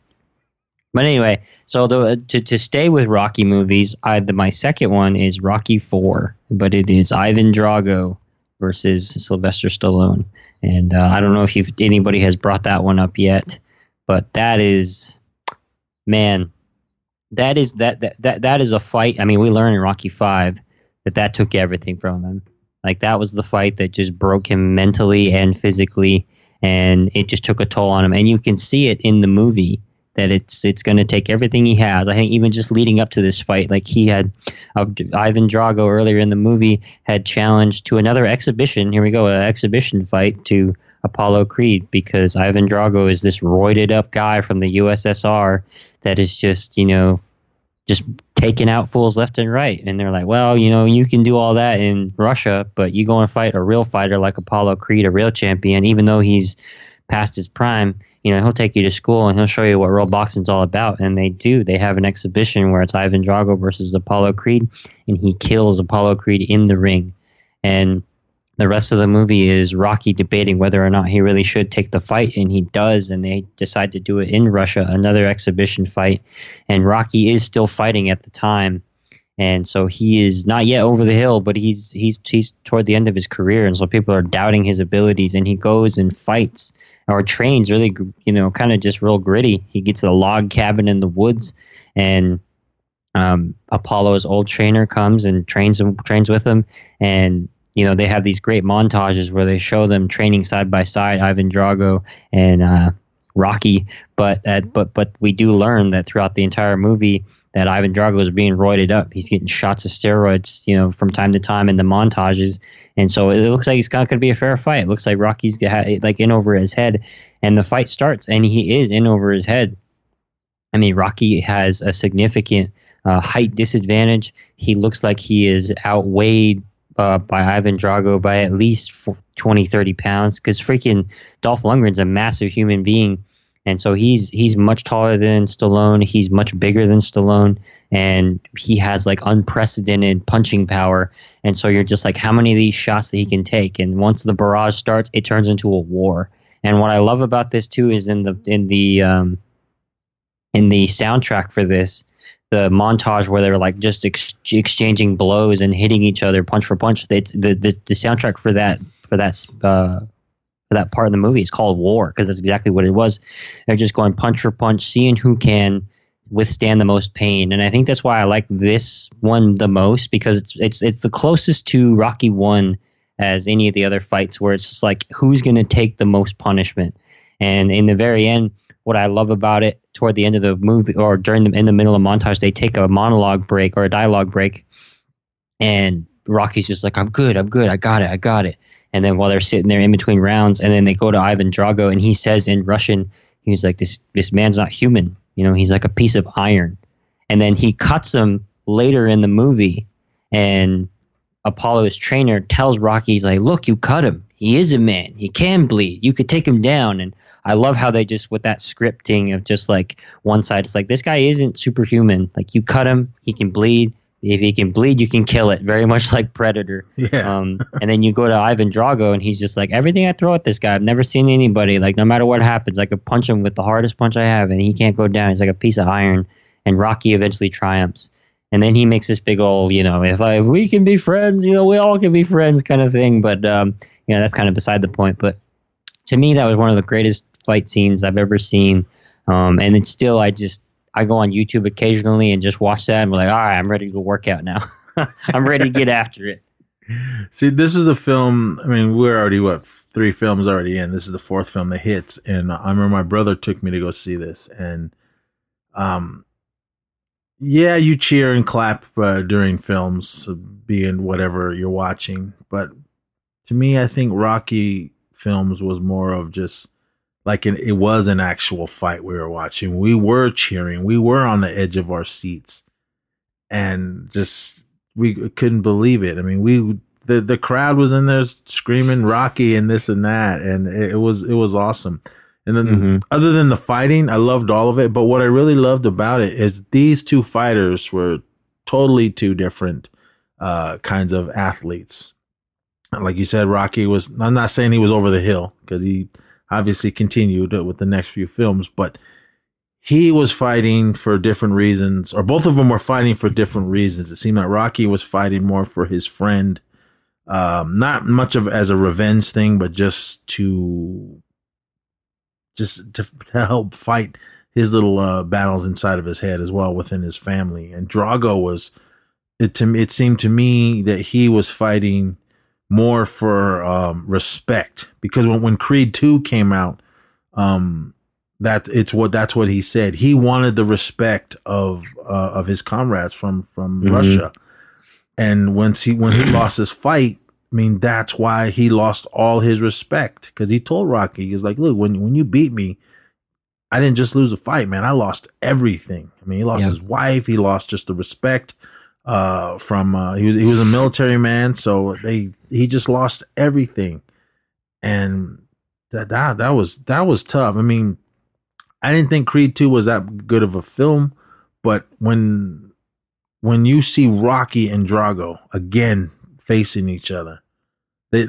but anyway, so the, to to stay with Rocky movies, I the, my second one is Rocky four, but it is Ivan Drago versus Sylvester Stallone. And uh, I don't know if you've, anybody has brought that one up yet, but that is, man... That is that, that that that is a fight. I mean, we learn in Rocky five that that took everything from him. Like, that was the fight that just broke him mentally and physically, and it just took a toll on him. And you can see it in the movie that it's it's going to take everything he has. I think even just leading up to this fight, like he had uh, Ivan Drago earlier in the movie had challenged to another exhibition. Here we go, an exhibition fight to Apollo Creed, because Ivan Drago is this roided up guy from the U S S R that is just, you know, just taking out fools left and right. And they're like, well, you know, you can do all that in Russia, but you go and fight a real fighter like Apollo Creed, a real champion, even though he's past his prime, you know, he'll take you to school and he'll show you what real boxing's all about. And they do. They have an exhibition where it's Ivan Drago versus Apollo Creed, and he kills Apollo Creed in the ring. And The rest of the movie is Rocky debating whether or not he really should take the fight, and he does, and they decide to do it in Russia, another exhibition fight, and Rocky is still fighting at the time, and so he is not yet over the hill, but he's he's he's toward the end of his career, and so people are doubting his abilities, and he goes and fights or trains really, you know, kind of just real gritty. He gets a log cabin in the woods, and um, Apollo's old trainer comes and trains him, trains with him, and you know, they have these great montages where they show them training side by side, Ivan Drago and uh, Rocky. But uh, but but we do learn that throughout the entire movie that Ivan Drago is being roided up. He's getting shots of steroids, you know, from time to time in the montages. And so it looks like it's not going to be a fair fight. It looks like Rocky's like in over his head, and the fight starts, and he is in over his head. I mean, Rocky has a significant uh, height disadvantage. He looks like he is outweighed Uh, by Ivan Drago by at least twenty, thirty pounds, because freaking Dolph Lundgren's a massive human being, and so he's he's much taller than Stallone, he's much bigger than Stallone, and he has like unprecedented punching power, and so you're just like, how many of these shots that he can take? And once the barrage starts, it turns into a war. And what I love about this too is in the in the um, in the soundtrack for this, the montage where they were like just ex- exchanging blows and hitting each other punch for punch. It's the, the the soundtrack for that for that uh, for that part of the movie is called War, because that's exactly what it was. They're just going punch for punch, seeing who can withstand the most pain. And I think that's why I like this one the most, because it's it's it's the closest to Rocky One as any of the other fights, where it's just like who's going to take the most punishment. And in the very end, what I love about it, toward the end of the movie, or during the in the middle of the montage, they take a monologue break or a dialogue break, and Rocky's just like, I'm good, I'm good, I got it, I got it. And then while they're sitting there in between rounds, and then they go to Ivan Drago, and he says in Russian, he's like, this this man's not human, you know, he's like a piece of iron. And then he cuts him later in the movie, and Apollo's trainer tells Rocky, he's like, look, you cut him, he is a man, he can bleed, you could take him down. And I love how they just, with that scripting of just like one side, it's like, this guy isn't superhuman. Like, you cut him, he can bleed. If he can bleed, you can kill it. Very much like Predator. Yeah. Um, and then you go to Ivan Drago, and he's just like, everything I throw at this guy, I've never seen anybody. Like, no matter what happens, I could punch him with the hardest punch I have, and he can't go down. He's like a piece of iron. And Rocky eventually triumphs. And then he makes this big old, you know, if, I, if we can be friends, you know, we all can be friends kind of thing. But, um, you know, that's kind of beside the point. But to me, that was one of the greatest fight scenes I've ever seen, um, and it's still, I just I go on YouTube occasionally and just watch that and be like, all right, I'm ready to go work out now. I'm ready to get after it. See, this is a film, I mean, we're already what three films already in. This is the fourth film that hits, and I remember my brother took me to go see this, and um, yeah, you cheer and clap uh, during films, being whatever you're watching, but to me, I think Rocky films was more of just like it, it was an actual fight we were watching. We were cheering. We were on the edge of our seats, and just we couldn't believe it. I mean, we the, the crowd was in there screaming Rocky and this and that, and it, it was it was awesome. And then mm-hmm. other than the fighting, I loved all of it. But what I really loved about it is these two fighters were totally two different uh, kinds of athletes. Like you said, Rocky was. I'm not saying he was over the hill, because he obviously continued with the next few films, but he was fighting for different reasons, or both of them were fighting for different reasons. It seemed like Rocky was fighting more for his friend, um, not much of as a revenge thing, but just to just to, to help fight his little uh, battles inside of his head as well within his family. And Drago was, it to me, it seemed to me that he was fighting more for um, respect, because when, when Creed two came out, um, that it's what that's what he said. He wanted the respect of uh, of his comrades from from mm-hmm. Russia, and once he when he lost his fight, I mean, that's why he lost all his respect, because he told Rocky, he was like, "Look, when when you beat me, I didn't just lose a fight, man. I lost everything. I mean, he lost yeah. his wife. He lost just the respect." Uh, from uh, he was he was a military man, so they he just lost everything, and that that that was that was tough. I mean, I didn't think Creed two was that good of a film, but when when you see Rocky and Drago again facing each other, they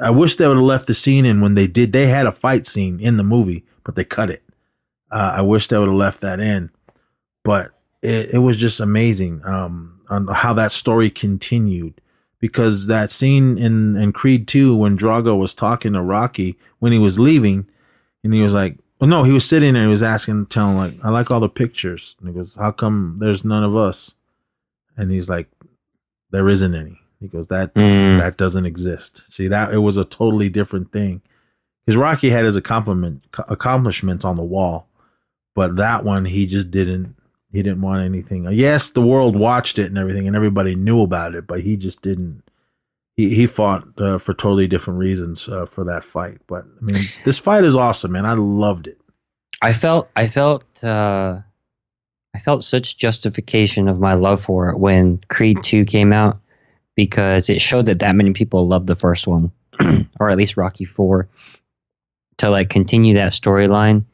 I wish they would have left the scene in when they did. They had a fight scene in the movie, but they cut it. Uh, I wish they would have left that in, but it, it was just amazing um, on how that story continued, because that scene in, in Creed two, when Drago was talking to Rocky when he was leaving, and he was like, well, no, he was sitting there and he was asking, telling like, I like all the pictures. And he goes, how come there's none of us? And he's like, there isn't any. He goes, that mm. that doesn't exist. See, that it was a totally different thing. Because Rocky had his accomplishment, accomplishments on the wall, but that one he just didn't. He didn't want anything. Yes, the world watched it and everything, and everybody knew about it, but he just didn't. He he fought uh, for totally different reasons uh, for that fight. But I mean, this fight is awesome, man. I loved it. I felt I felt uh, I felt such justification of my love for it when Creed two came out. Because it showed that that many people loved the first one, or at least Rocky four, to like continue that storyline.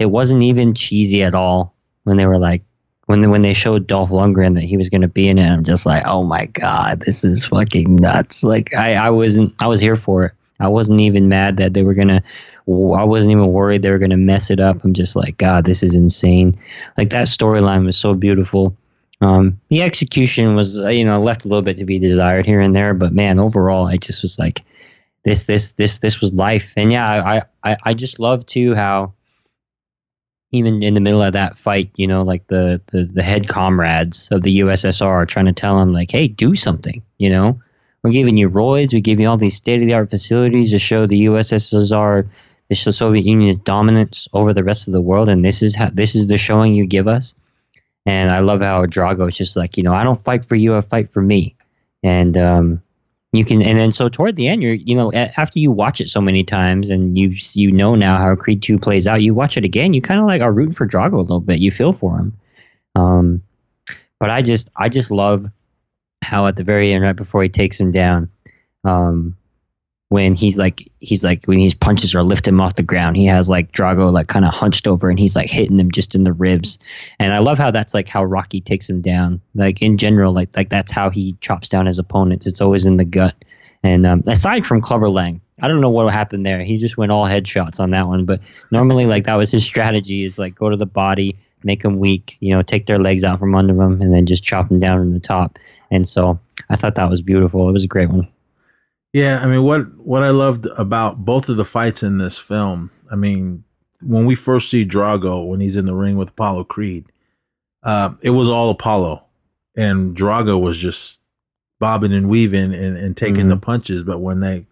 It wasn't even cheesy at all when they were like, when they, when they showed Dolph Lundgren that he was going to be in it. I'm just like, oh my god, this is fucking nuts! Like I, I wasn't, I was here for it. I wasn't even mad that they were gonna. I wasn't even worried they were gonna mess it up. I'm just like, God, this is insane. Like that storyline was so beautiful. Um, the execution was, you know, left a little bit to be desired here and there, but man, overall, I just was like, this, this, this, this was life. And yeah, I, I, I just love too how, even in the middle of that fight, you know, like the, the, the head comrades of the U S S R are trying to tell him like, hey, do something, you know, we're giving you roids, we give you all these state-of-the-art facilities to show the U S S R, the Soviet Union's dominance over the rest of the world, and this is how, this is the showing you give us. And I love how Drago is just like, you know, I don't fight for you, I fight for me. And um, you can, and then so toward the end, you're, you know, after you watch it so many times and you you know now how Creed two plays out, you watch it again, you kind of like are rooting for Drago a little bit. You feel for him. Um, but I just, I just love how at the very end, right before he takes him down, um, when he's like, he's like, when his punches are lifting him off the ground, he has like Drago like kind of hunched over and he's like hitting him just in the ribs. And I love how that's like how Rocky takes him down. Like in general, like like that's how he chops down his opponents. It's always in the gut. And um, aside from Clubber Lang, I don't know what happened there. He just went all headshots on that one. But normally like that was his strategy, is like go to the body, make him weak, you know, take their legs out from under him and then just chop him down in the top. And so I thought that was beautiful. It was a great one. Yeah, I mean, what, what I loved about both of the fights in this film, I mean, when we first see Drago, when he's in the ring with Apollo Creed, uh, it was all Apollo. And Drago was just bobbing and weaving and, and taking mm-hmm. the punches. But when they,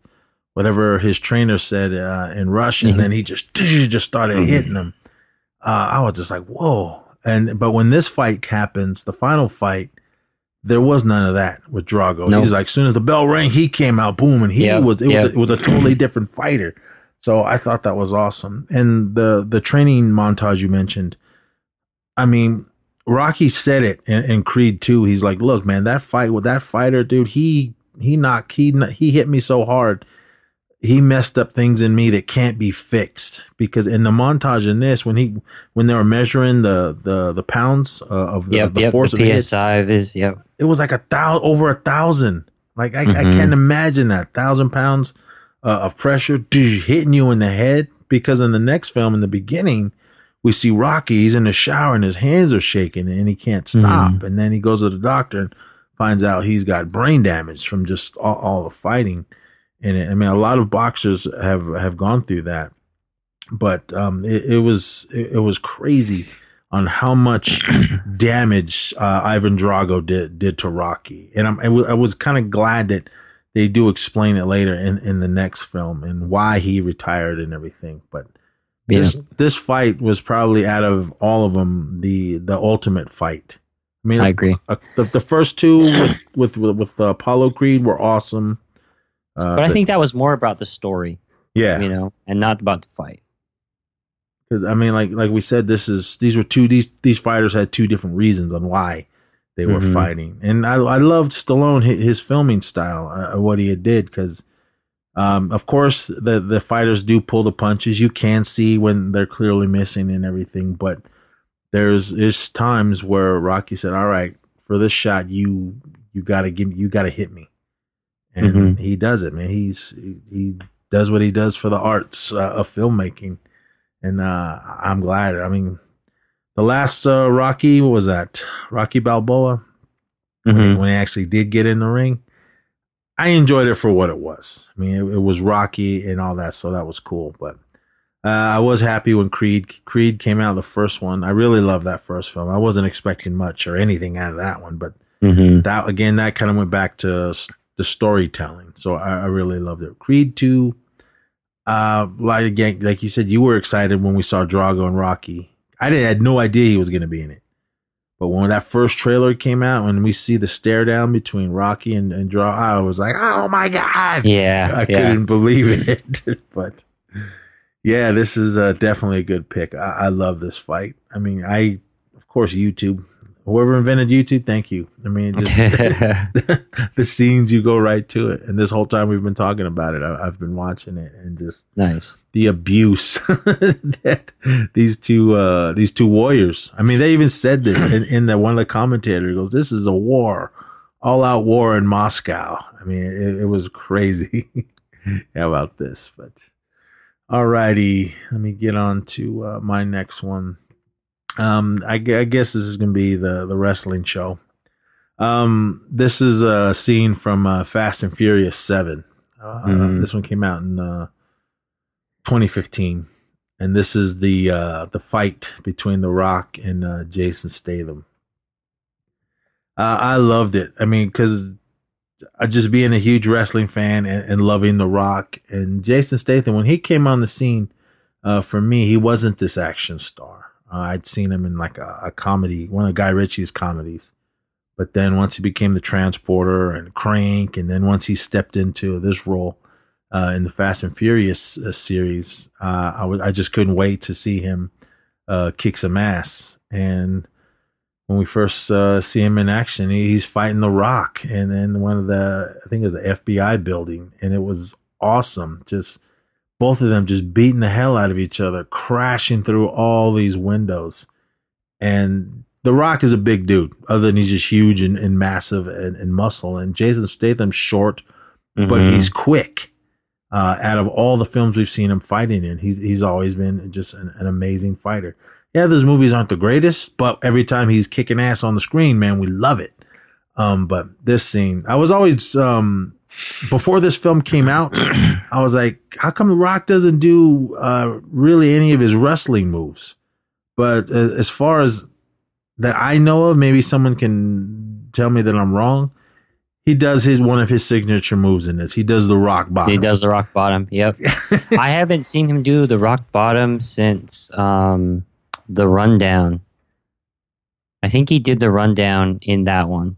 whatever his trainer said uh, in Russian, mm-hmm. then he just just started mm-hmm. hitting him. Uh, I was just like, whoa. And But when this fight happens, the final fight, there was none of that with Drago. Nope. He was like, as soon as the bell rang, he came out, boom, and he yep. was, it yep. was, it was a totally different fighter. So I thought that was awesome. And the, the training montage you mentioned, I mean, Rocky said it in, in Creed two. He's like, look, man, that fight with that fighter, dude, he, he knocked, he, he hit me so hard. He messed up things in me that can't be fixed. Because in the montage in this, when he, when they were measuring the, the, the pounds uh, of the, yep, the yep, force the of the P S I of his, yep. It was like a thousand, over a thousand. Like I, mm-hmm. I can't imagine that thousand pounds uh, of pressure hitting you in the head. Because in the next film, in the beginning, we see Rocky. He's in the shower and his hands are shaking and he can't stop. Mm-hmm. And then he goes to the doctor and finds out he's got brain damage from just all, all the fighting. And I mean, a lot of boxers have, have gone through that, but um, it, it was it, it was crazy on how much damage uh, Ivan Drago did did to Rocky. And I'm, I, w- I was kind of glad that they do explain it later in, in the next film and why he retired and everything. But yeah. this this fight was probably, out of all of them, the, the ultimate fight. I mean, I agree. A, the, the first two with with, with, with uh, Apollo Creed were awesome, uh, but I but, think that was more about the story. Yeah, you know, and not about the fight. I mean, like like we said, this is these were two these these fighters had two different reasons on why they were mm-hmm. fighting, and I I loved Stallone, his, his filming style, uh, what he had did, because um, of course the the fighters do pull the punches. You can see when they're clearly missing and everything, but there's is times where Rocky said, "All right, for this shot, you you gotta give me, you gotta hit me," and mm-hmm. he does it, man. He's he does what he does for the arts uh, of filmmaking, and uh, I'm glad. I mean, the last uh, Rocky, what was that? Rocky Balboa, mm-hmm. when, he, when he actually did get in the ring. I enjoyed it for what it was. I mean, it, it was Rocky and all that, so that was cool. But uh, I was happy when Creed Creed came out, the first one. I really loved that first film. I wasn't expecting much or anything out of that one, but mm-hmm. that again, that kind of went back to the storytelling. So I, I really loved it. Creed two, uh, like again, like you said, you were excited when we saw Drago and Rocky. I didn't I had no idea he was going to be in it. But when that first trailer came out, when we see the stare down between Rocky and, and Draw, I was like, oh, my God. Yeah. I yeah. couldn't believe it. But, yeah, this is uh, definitely a good pick. I, I love this fight. I mean, I, of course, YouTube. Whoever invented YouTube, thank you. I mean, it just the scenes, you go right to it. And this whole time we've been talking about it, I, I've been watching it, and just nice the abuse that these two uh, these two warriors. I mean, they even said this in, in the one of the commentators goes, "This is a war, all out war in Moscow." I mean, it, it was crazy about this. But all righty, let me get on to uh, my next one. Um, I, I guess this is going to be the, the wrestling show. Um, this is a scene from uh, Fast and Furious seven. Uh, mm-hmm. This one came out in uh, twenty fifteen, and this is the uh, the fight between The Rock and uh, Jason Statham. Uh, I loved it. I mean, because I just being a huge wrestling fan and, and loving The Rock and Jason Statham, when he came on the scene, uh, for me, he wasn't this action star. Uh, I'd seen him in like a, a comedy, one of Guy Ritchie's comedies. But then once he became the Transporter and Crank, and then once he stepped into this role uh, in the Fast and Furious uh, series, uh, I, w- I just couldn't wait to see him uh, kick some ass. And when we first uh, see him in action, he, he's fighting The Rock. And then one of the, I think it was the F B I building. And it was awesome. Just both of them just beating the hell out of each other, crashing through all these windows. And The Rock is a big dude, other than he's just huge and, and massive and, and muscle. And Jason Statham's short, mm-hmm. but he's quick. Uh, out of all the films we've seen him fighting in, he's he's always been just an, an amazing fighter. Yeah, those movies aren't the greatest, but every time he's kicking ass on the screen, man, we love it. Um, but this scene, I was always... Um, before this film came out, I was like, how come The Rock doesn't do uh, really any of his wrestling moves? But uh, as far as that I know of, maybe someone can tell me that I'm wrong. He does his one of his signature moves in this. He does the rock bottom. He does the rock bottom. Yep. I haven't seen him do the rock bottom since um, the rundown. I think he did the rundown in that one.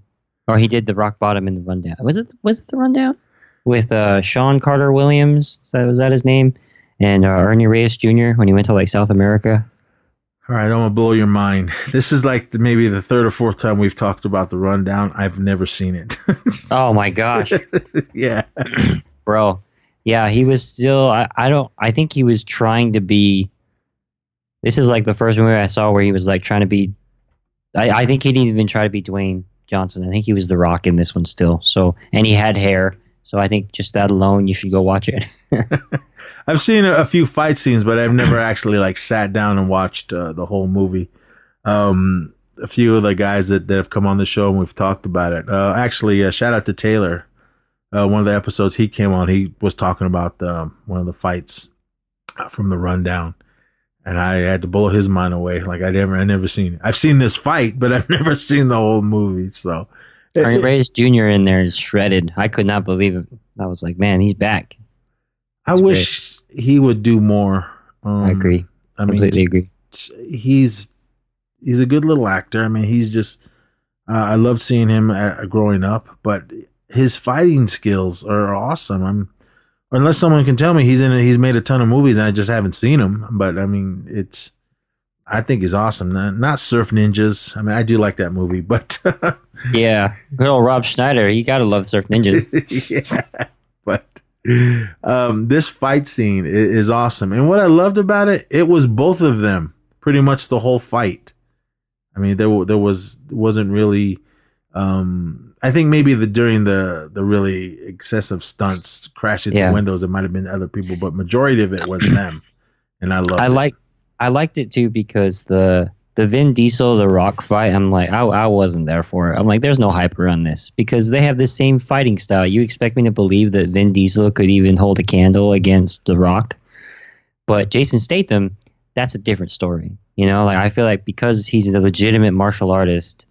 Or he did the rock bottom in the rundown. Was it was it the rundown with uh, Sean Carter Williams? So was that his name? And uh, Ernie Reyes Junior when he went to like South America. All right, I'm gonna blow your mind. This is like the, maybe the third or fourth time we've talked about the rundown. I've never seen it. Oh my gosh! Yeah, bro. Yeah, he was still. I, I don't. I think he was trying to be. This is like the first movie I saw where he was like trying to be. I, I think he didn't even try to be Dwayne Johnson. I think he was The Rock in this one still. So, and he had hair. So I think just that alone, you should go watch it. I've seen a, a few fight scenes, but I've never actually like sat down and watched uh, the whole movie. Um, a few of the guys that, that have come on the show and we've talked about it. Uh, actually, uh, shout out to Taylor. Uh, one of the episodes he came on, he was talking about uh, one of the fights from the rundown. And I had to blow his mind away. Like I never, I never seen it. I've seen this fight, but I've never seen the whole movie. So, Ernie Reyes Junior in there is shredded. I could not believe it. I was like, man, he's back. That's I wish great. He would do more. Um, I agree. I completely mean, agree. He's he's a good little actor. I mean, he's just. Uh, I loved seeing him uh, growing up, but his fighting skills are awesome. I'm. Unless someone can tell me he's in, he's made a ton of movies and I just haven't seen him. But I mean, it's, I think he's awesome. Not, not Surf Ninjas. I mean, I do like that movie, but yeah, good old Rob Schneider. You gotta love Surf Ninjas. Yeah, but um, this fight scene is, is awesome, and what I loved about it, it was both of them pretty much the whole fight. I mean, there there was wasn't really Um, I think maybe the during the the really excessive stunts, crashing yeah. the windows, it might have been other people, but majority of it was them, and I love. I like, I liked it too because the the Vin Diesel The Rock fight, I'm like, I I wasn't there for it. I'm like, there's no hype around this because they have the same fighting style. You expect me to believe that Vin Diesel could even hold a candle against The Rock, but Jason Statham, that's a different story. You know, like I feel like because he's a legitimate martial artist.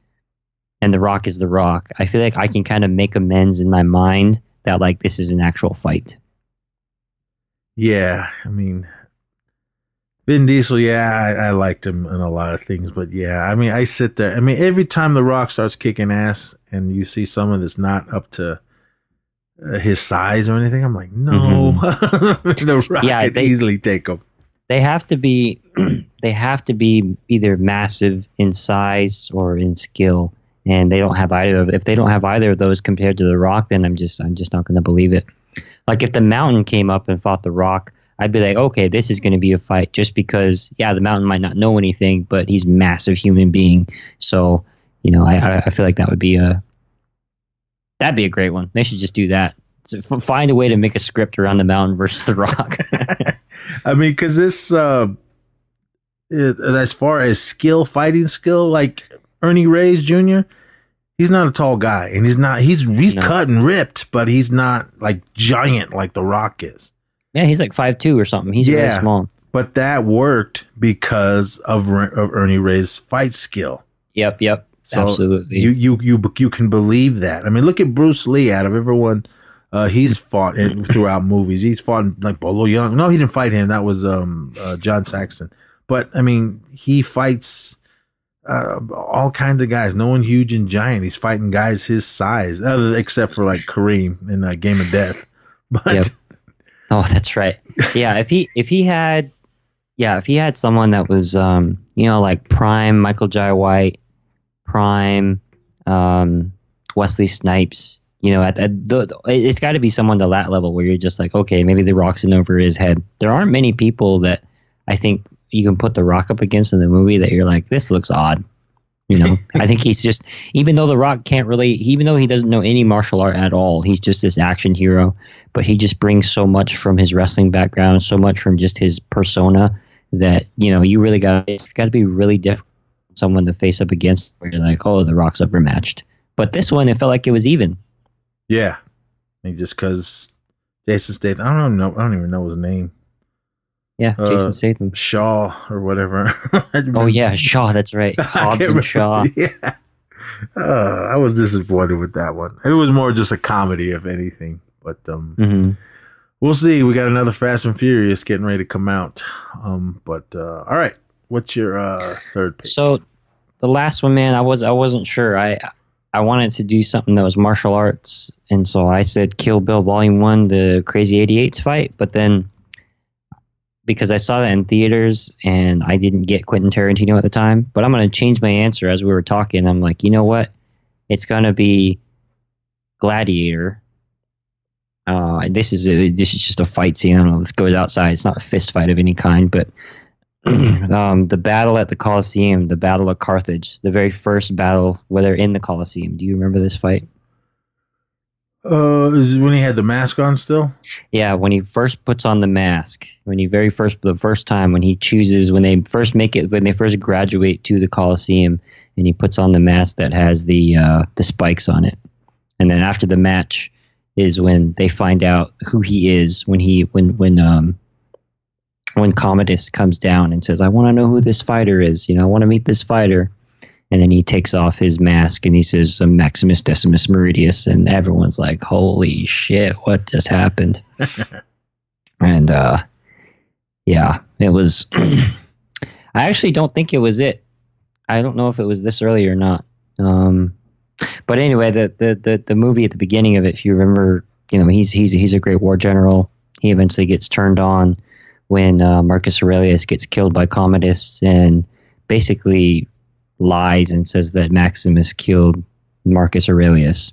And The Rock is The Rock. I feel like I can kind of make amends in my mind that, like, this is an actual fight. Yeah, I mean, Vin Diesel, yeah, I, I liked him in a lot of things. But, yeah, I mean, I sit there. I mean, every time The Rock starts kicking ass and you see someone that's not up to uh, his size or anything, I'm like, no. Mm-hmm. The Rock yeah, can they, easily take him. They have to be, they have to be either massive in size or in skill. And they don't have either of if they don't have either of those compared to The Rock, then I'm just I'm just not going to believe it. Like if The Mountain came up and fought The Rock, I'd be like, okay, this is going to be a fight just because, yeah, The Mountain might not know anything, but he's a massive human being. So, you know, I, I feel like that would be a that'd be a great one. They should just do that. So find a way to make a script around The Mountain versus The Rock. I mean, because this, uh, is, as far as skill, fighting skill, like. Ernie Reyes Junior, he's not a tall guy, and he's not he's he's no. cut and ripped, but he's not like giant like The Rock is. Yeah, he's like five two or something. He's yeah, really small. But that worked because of of Ernie Reyes' fight skill. Yep, yep, so absolutely. You you you you can believe that. I mean, look at Bruce Lee. Out of everyone, uh, he's fought in, throughout movies. He's fought in, like Bolo Young. No, he didn't fight him. That was um uh, John Saxon. But I mean, he fights. Uh, all kinds of guys, no one huge and giant. He's fighting guys his size, other except for like Kareem in uh, Game of Death. But yep. Oh, that's right. Yeah, if he if he had, yeah, if he had someone that was, um, you know, like prime Michael Jai White, prime um, Wesley Snipes. You know, at, at the, it's got to be someone to that level where you're just like, okay, maybe The Rock's in over his head. There aren't many people that I think. You can put The Rock up against in the movie that you're like, this looks odd. You know, I think he's just, even though The Rock can't really, even though he doesn't know any martial art at all, he's just this action hero, but he just brings so much from his wrestling background, so much from just his persona that, you know, you really got got to be really difficult for someone to face up against where you're like, oh, The Rock's overmatched. But this one, it felt like it was even. Yeah. I mean, just because Jason Statham, I don't know, I don't even know his name. Yeah, Jason uh, Statham. Shaw or whatever. Oh, yeah, Shaw, that's right. Hobbs and Shaw. Yeah. Uh, I was disappointed with that one. It was more just a comedy, if anything. But um, mm-hmm. We'll see. We got another Fast and Furious getting ready to come out. Um, but, uh, all right, what's your uh, third pick? So the last one, man, I, was, I wasn't sure. I I wanted to do something that was martial arts, and so I said Kill Bill Volume one, the Crazy eighty-eight's fight, but then... because I saw that in theaters and I didn't get Quentin Tarantino at the time, but I'm going to change my answer as we were talking. I'm like, you know what? It's going to be Gladiator. Uh, this is a, this is just a fight scene. I don't know. This goes outside. It's not a fist fight of any kind, but um, the battle at the Coliseum, the Battle of Carthage, the very first battle, whether in the Coliseum. Do you remember this fight? Uh, is when he had the mask on still? Yeah, when he first puts on the mask, when he very first, the first time when he chooses, when they first make it, when they first graduate to the Coliseum, and he puts on the mask that has the uh, the spikes on it, and then after the match is when they find out who he is. When he when when um when Commodus comes down and says, "I want to know who this fighter is," you know, I want to meet this fighter. And then he takes off his mask and he says, Maximus Decimus Meridius. And everyone's like, holy shit, what just happened? and uh, yeah, it was. I actually don't think it was it. I don't know if it was this early or not. Um, but anyway, the, the, the, the movie at the beginning of it, if you remember, you know, he's, he's, he's a great war general. He eventually gets turned on when uh, Marcus Aurelius gets killed by Commodus and basically lies and says that Maximus killed Marcus Aurelius.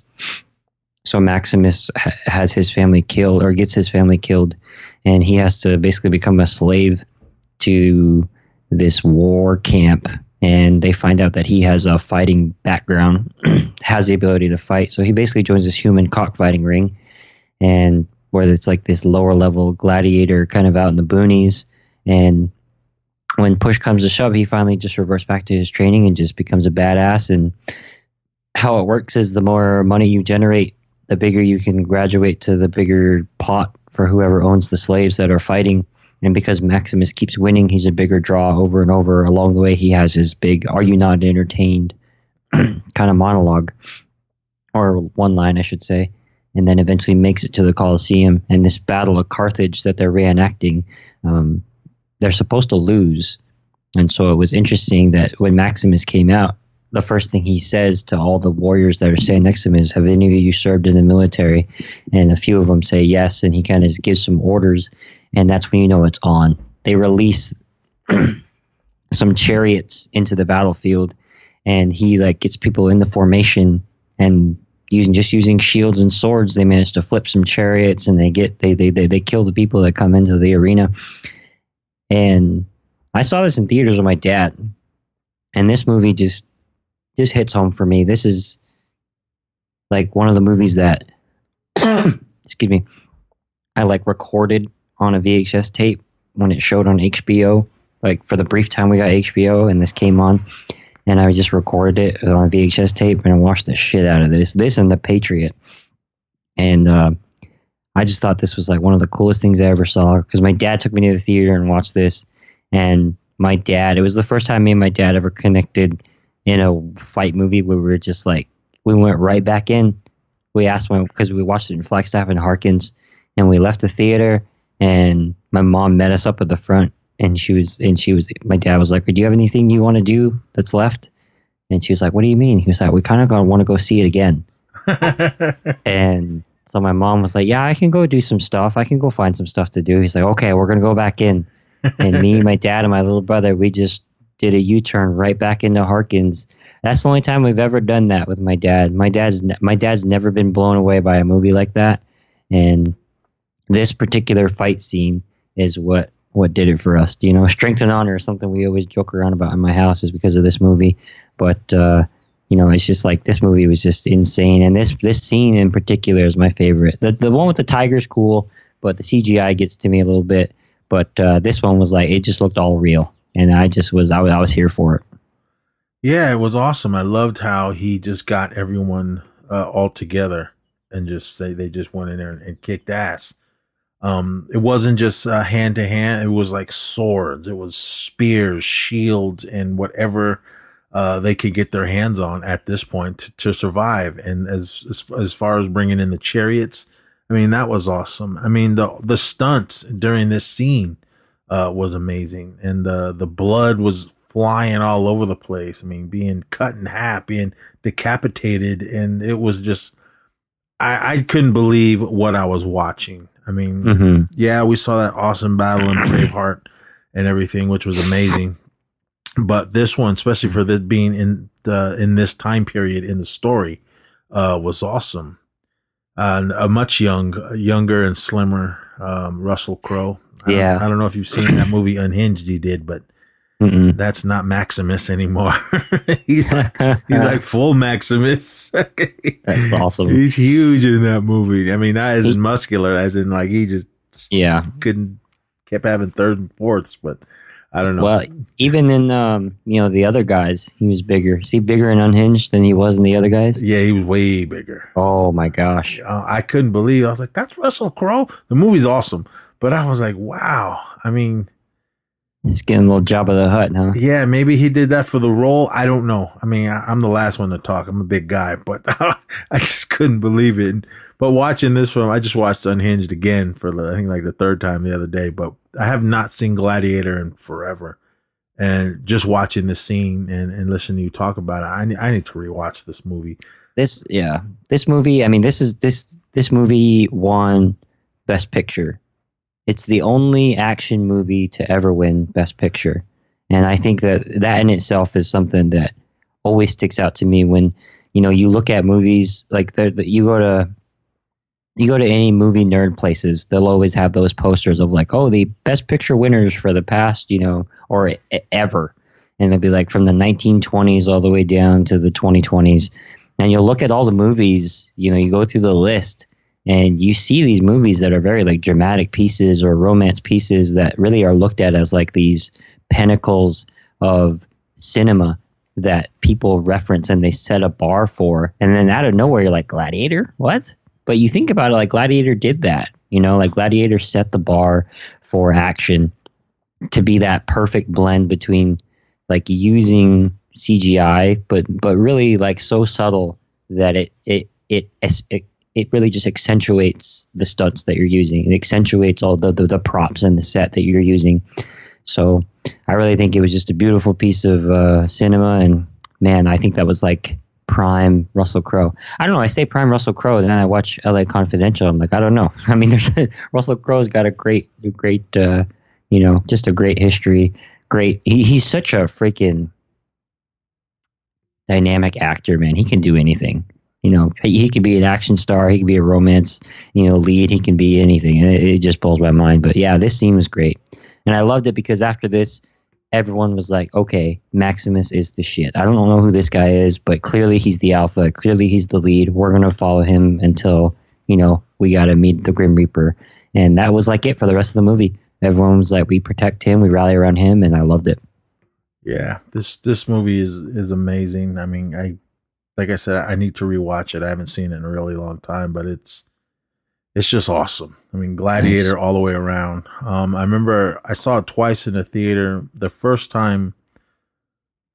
So Maximus ha- has his family killed or gets his family killed, and he has to basically become a slave to this war camp and they find out that he has a fighting background, has the ability to fight. So he basically joins this human cockfighting ring, and where it's like this lower level gladiator kind of out in the boonies. And when push comes to shove, he finally just reverts back to his training and just becomes a badass. And how it works is the more money you generate, the bigger you can graduate to the bigger pot for whoever owns the slaves that are fighting. And because Maximus keeps winning, he's a bigger draw over and over. Along the way, he has his big, "Are you not entertained?" kind of monologue, or one line, I should say, and then eventually makes it to the Coliseum. And this battle of Carthage that they're reenacting, um, they're supposed to lose. And so it was interesting that when Maximus came out, the first thing he says to all the warriors that are standing next to him is, "Have any of you served in the military?" And a few of them say yes, and he kind of gives some orders, and that's when you know it's on. They release some chariots into the battlefield, and he like gets people in the formation, and using just using shields and swords, they manage to flip some chariots, and they get they they they, they kill the people that come into the arena. And I saw this in theaters with my dad, and this movie just just hits home for me. This is like one of the movies that, excuse me, I like recorded on a V H S tape when it showed on H B O. Like for the brief time we got H B O and this came on, and I just recorded it on a V H S tape and I watched the shit out of this. This and The Patriot. And uh, I just thought this was like one of the coolest things I ever saw, because my dad took me to the theater and watched this. And my dad, it was the first time me and my dad ever connected in a fight movie where we were just like, we went right back in. We asked him, because we watched it in Flagstaff and Harkins, and we left the theater. And my mom met us up at the front, and she was, and she was, my dad was like, "Do you have anything you want to do that's left?" And she was like, "What do you mean?" He was like, "We kind of gonna want to go see it again." And so my mom was like, "Yeah, I can go do some stuff. I can go find some stuff to do." He's like, "Okay, we're gonna go back in." And me, my dad, and my little brother, we just did a U-turn right back into Harkins. That's the only time we've ever done that with my dad. My dad's, my dad's never been blown away by a movie like that, and this particular fight scene is what, what did it for us. You know, strength and honor is something we always joke around about in my house is because of this movie. But, uh, you know, it's just like this movie was just insane. And this this scene in particular is my favorite. The the one with the tiger's cool, but the C G I gets to me a little bit. But uh, this one was like, it just looked all real. And I just was, I was, I was here for it. Yeah, it was awesome. I loved how he just got everyone uh, all together and just they, they just went in there and, and kicked ass. Um, it wasn't just uh, hand to hand. It was like swords. It was spears, shields, and whatever uh, they could get their hands on at this point to, to survive. And as, as as far as bringing in the chariots, I mean, that was awesome. I mean, the the stunts during this scene uh, was amazing, and uh, the blood was flying all over the place. I mean, being cut in half, being decapitated, and it was just I, I couldn't believe what I was watching. I mean, mm-hmm. yeah, we saw that awesome battle in Braveheart and everything, which was amazing. But this one, especially for this being in the, in this time period in the story, uh, was awesome. Uh, and a much young, younger and slimmer um, Russell Crowe. I yeah, don't, I don't know if you've seen that movie Unhinged he did, but Mm-mm. that's not Maximus anymore. he's like, he's like full Maximus. That's awesome. He's huge in that movie. I mean, not as in muscular, as in like he just yeah couldn't kept having third and fourths. But I don't know. Well, even in um, you know, the other guys, he was bigger. Is he bigger in Unhinged than he was in the other guys? Yeah, he was way bigger. Oh my gosh, uh, I couldn't believe. I was like, that's Russell Crowe. The movie's awesome, but I was like, wow. I mean. He's getting a little Jabba the Hutt, huh? Yeah, maybe he did that for the role. I don't know. I mean, I, I'm the last one to talk. I'm a big guy, but I just couldn't believe it. But watching this film, I just watched Unhinged again for, the, I think, like the third time the other day. But I have not seen Gladiator in forever. And just watching this scene and, and listening to you talk about it, I, I need to rewatch this movie. This, yeah. This movie, I mean, this is this this movie won Best Picture. It's the only action movie to ever win Best Picture. And I think that that in itself is something that always sticks out to me when, you know, you look at movies like the, the, you go to you go to any movie nerd places. They'll always have those posters of like, oh, the Best Picture winners for the past, you know, or ever. and it'll be like from the nineteen twenties all the way down to the twenty twenties. And you'll look at all the movies, you know, you go through the list and you see these movies that are very like dramatic pieces or romance pieces that really are looked at as like these pinnacles of cinema that people reference and they set a bar for. And then out of nowhere, you're like, Gladiator? What? But you think about it, like Gladiator did that, you know, like Gladiator set the bar for action to be that perfect blend between like using C G I, but but really like so subtle that it it it it, it really just accentuates the stunts that you're using. It accentuates all the, the the props and the set that you're using. So I really think it was just a beautiful piece of uh, cinema, and man, I think that was like prime Russell Crowe. I don't know. I say prime Russell Crowe, and then I watch L A Confidential. I'm like, I don't know. I mean, there's Russell Crowe's got a great, great, uh, you know, just a great history. Great. He, he's such a freaking dynamic actor, man. He can do anything. You know, he, he could be an action star. He could be a romance, you know, lead. He can be anything. It, it just blows my mind. But yeah, this scene was great. And I loved it because after this, everyone was like, okay, Maximus is the shit. I don't know who this guy is, but clearly he's the alpha. Clearly he's the lead. We're going to follow him until, you know, we got to meet the Grim Reaper. And that was like it for the rest of the movie. Everyone was like, we protect him, we rally around him, and I loved it. Yeah, this this movie is, is amazing. I mean, I like I said, I need to rewatch it. I haven't seen it in a really long time, but it's It's just awesome. I mean, Gladiator nice. All the way around. Um, I remember I saw it twice in the theater. The first time,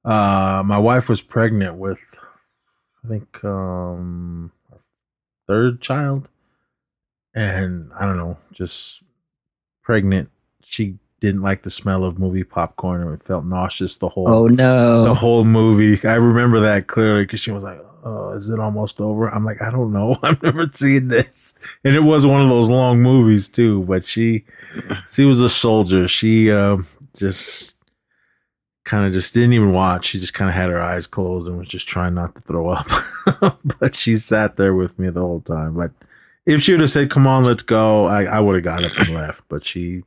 uh, my wife was pregnant with, I think, um, our third child. And I don't know, just pregnant. She didn't like the smell of movie popcorn and felt nauseous the whole, oh, no. the whole movie. I remember that clearly because she was like, oh, is it almost over? I'm like, I don't know. I've never seen this. And it was one of those long movies too, but she, she was a soldier. She uh, just kind of just didn't even watch. She just kind of had her eyes closed and was just trying not to throw up, but she sat there with me the whole time. But if she would have said, come on, let's go, I, I would have got up and left, but she,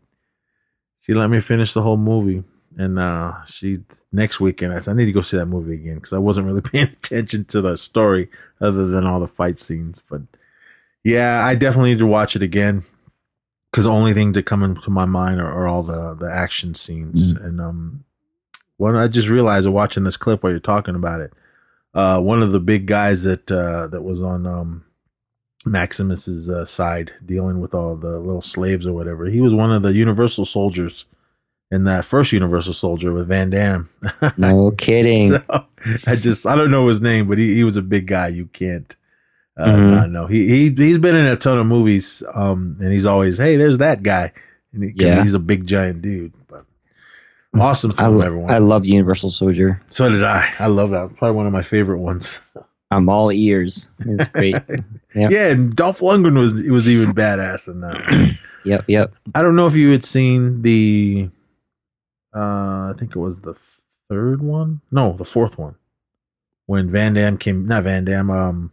she let me finish the whole movie. And uh, she next weekend, I said, I need to go see that movie again because I wasn't really paying attention to the story other than all the fight scenes. But yeah, I definitely need to watch it again because the only things that come into my mind are, are all the, the action scenes. Mm-hmm. And um, when I just realized watching this clip while you're talking about it, uh, one of the big guys that uh, that was on um, Maximus's uh, side dealing with all the little slaves or whatever, he was one of the Universal Soldiers. In that first Universal Soldier with Van Damme. No kidding. So, I just, I don't know his name, but he, he was a big guy. You can't, uh, mm-hmm. I don't know. He, he, he's been in a ton of movies, um, and he's always, hey, there's that guy. And he, yeah. He's a big, giant dude. But awesome film, I, everyone. I love Universal Soldier. So did I. I love that. Probably one of my favorite ones. I'm all ears. It's great. Yep. Yeah, and Dolph Lundgren was, it was even badass in that. Yep, yep. I don't know if you had seen the... Uh, I think it was the third one. No, the fourth one. When Van Damme came, not Van Damme. Um,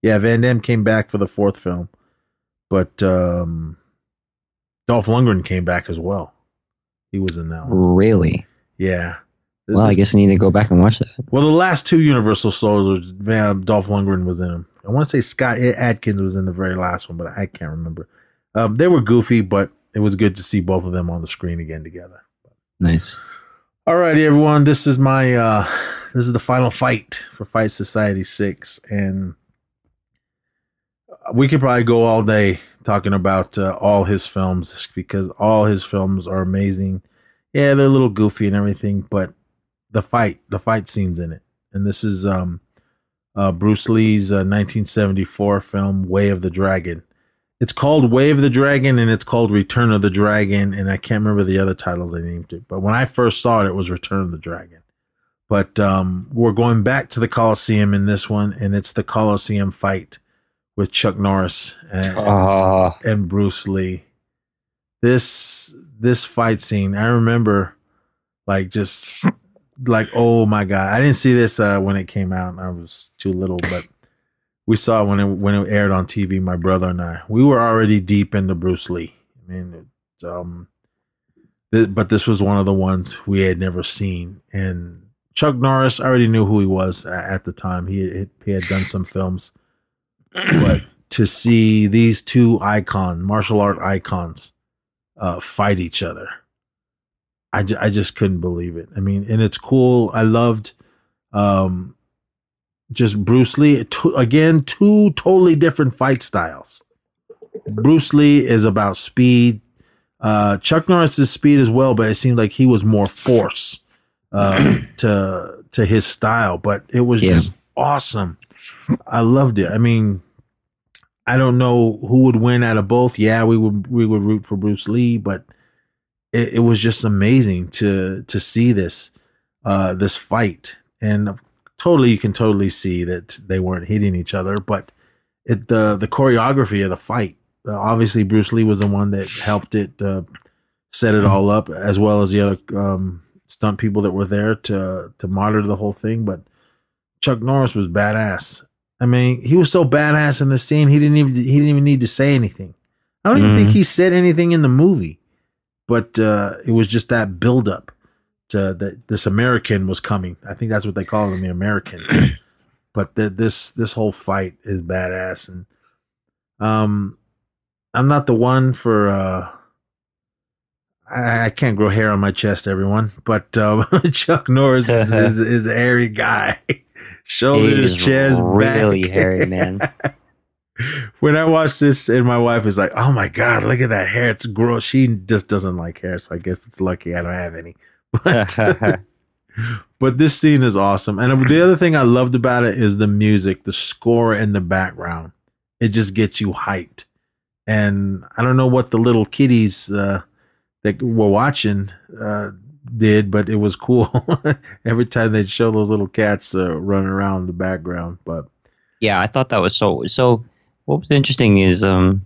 yeah, Van Damme came back for the fourth film, but um, Dolph Lundgren came back as well. He was in that one. Really? Yeah. Well, this, I guess I need to go back and watch that. Well, the last two Universal Soldiers, Van, Dolph Lundgren was in them. I want to say Scott Adkins was in the very last one, but I can't remember. Um, they were goofy, but it was good to see both of them on the screen again together. Nice. All righty, everyone. This is my uh, this is the final fight for Fight Society six, and we could probably go all day talking about uh, all his films because all his films are amazing. Yeah, they're a little goofy and everything, but the fight, the fight scenes in it, and this is um, uh, Bruce Lee's uh, nineteen seventy-four film Way of the Dragon. It's called Way of the Dragon, and it's called Return of the Dragon, and I can't remember the other titles they named it. But when I first saw it, it was Return of the Dragon. But um, we're going back to the Coliseum in this one, and it's the Coliseum fight with Chuck Norris and, uh. and Bruce Lee. This this fight scene, I remember, like, just, like, oh, my God. I didn't see this uh, when it came out, and I was too little, but... We saw it when it when it aired on T V. My brother and I, we were already deep into Bruce Lee. I mean, it, um, But this was one of the ones we had never seen. And Chuck Norris, I already knew who he was at the time. He, he had done some films. But to see these two icon, martial art icons uh, fight each other, I, j- I just couldn't believe it. I mean, and it's cool. I loved um, just Bruce Lee. T- again, two totally different fight styles. Bruce Lee is about speed. Uh, Chuck Norris's speed as well, but it seemed like he was more force uh, to to his style. But it was yeah. just awesome. I loved it. I mean, I don't know who would win out of both. Yeah, we would we would root for Bruce Lee, but it, it was just amazing to to see this uh, this fight. And totally, you can totally see that they weren't hitting each other, but it, the the choreography of the fight. Obviously, Bruce Lee was the one that helped it, uh, set it all up, as well as the other um, stunt people that were there to to monitor the whole thing. But Chuck Norris was badass. I mean, he was so badass in the scene. He didn't even he didn't even need to say anything. I don't mm-hmm. even think he said anything in the movie. But uh, it was just that buildup to that this American was coming. I think that's what they call him, the American. But the, this this whole fight is badass, and um. I'm not the one for, uh, I, I can't grow hair on my chest, everyone, but um, Chuck Norris is, is, is a hairy guy. Shoulders, he is chest, really back. Hairy, man. When I watched this, and my wife is like, oh my God, look at that hair. It's gross. She just doesn't like hair, so I guess it's lucky I don't have any. But, but this scene is awesome. And the other thing I loved about it is the music, the score in the background. It just gets you hyped. And I don't know what the little kiddies uh, that were watching uh, did, but it was cool. Every time they'd show those little cats uh, running around in the background. But yeah, I thought that was so. So what was interesting is um,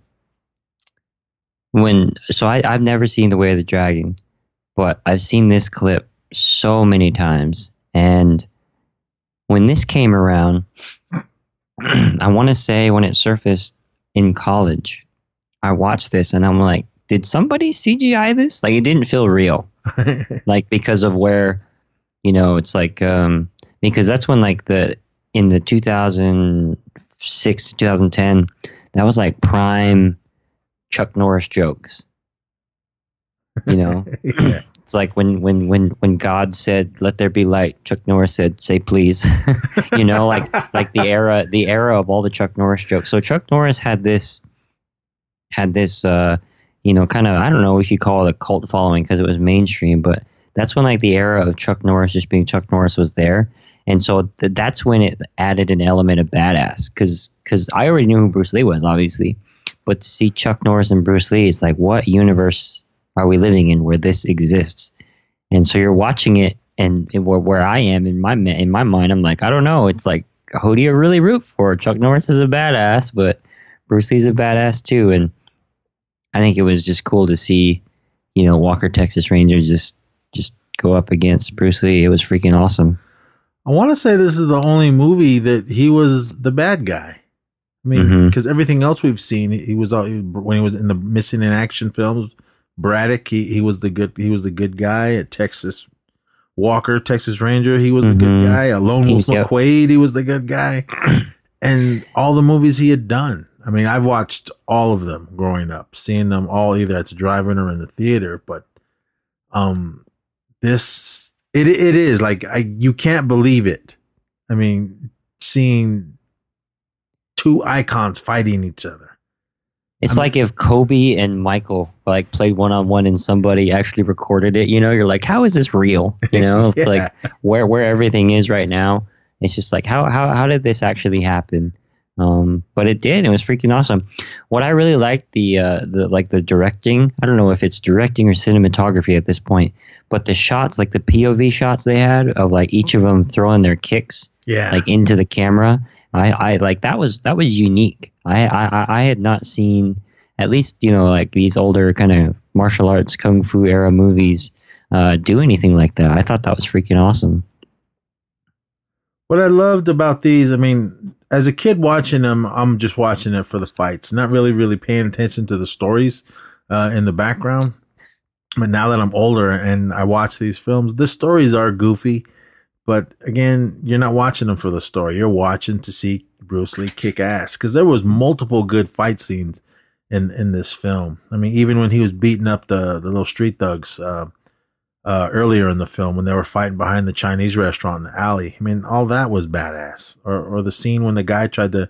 when. So I, I've never seen The Way of the Dragon, but I've seen this clip so many times. And when this came around, I want to say when it surfaced in college. I watched this and I'm like, did somebody C G I this? Like, it didn't feel real. Like, because of where, you know, it's like, um, because that's when, like, the, in the two thousand six to two thousand ten, that was like prime Chuck Norris jokes. You know? Yeah. It's like when, when, when, when God said, let there be light, Chuck Norris said, say please. You know, like, like the era, the era of all the Chuck Norris jokes. So Chuck Norris had this, had this, uh, you know, kind of, I don't know if you call it a cult following because it was mainstream, but that's when, like, the era of Chuck Norris just being Chuck Norris was there. And so th- that's when it added an element of badass, because because I already knew who Bruce Lee was, obviously. But to see Chuck Norris and Bruce Lee, it's like, what universe are we living in where this exists? And so you're watching it, and, and where, where I am in my in my mind, I'm like, I don't know. It's like, who do you really root for? Chuck Norris is a badass, but Bruce Lee's a badass too. And I think it was just cool to see, you know, Walker, Texas Ranger just just go up against Bruce Lee. It was freaking awesome. I want to say this is the only movie that he was the bad guy. I mean, because mm-hmm. everything else we've seen, he was all, when he was in the Missing in Action films, Braddock, he, he was the good he was the good guy. At Texas Walker, Texas Ranger, he was mm-hmm. the good guy. Lone Wolf McQuade, he was the good guy. And all the movies he had done. I mean, I've watched all of them growing up, seeing them all either at the drive-in or in the theater. But um, this, it it is like I you can't believe it. I mean, seeing two icons fighting each other. It's I mean, like if Kobe and Michael like played one-on-one and somebody actually recorded it. You know, you're like, how is this real? You know, it's yeah. like where where everything is right now. It's just like how how how did this actually happen? Um, but it did. It was freaking awesome. What I really liked the uh, the like the directing. I don't know if it's directing or cinematography at this point, but the shots, like the P O V shots they had of like each of them throwing their kicks, yeah, like into the camera. I, I like that was that was unique. I, I I had not seen, at least, you know, like these older kind of martial arts kung fu era movies uh, do anything like that. I thought that was freaking awesome. What I loved about these, I mean. As a kid watching them, I'm just watching it for the fights, not really, really paying attention to the stories uh, in the background. But now that I'm older and I watch these films, the stories are goofy. But again, you're not watching them for the story. You're watching to see Bruce Lee kick ass, because there was multiple good fight scenes in, in this film. I mean, even when he was beating up the, the little street thugs uh, uh, earlier in the film, when they were fighting behind the Chinese restaurant in the alley. I mean, all that was badass. Or, or the scene when the guy tried to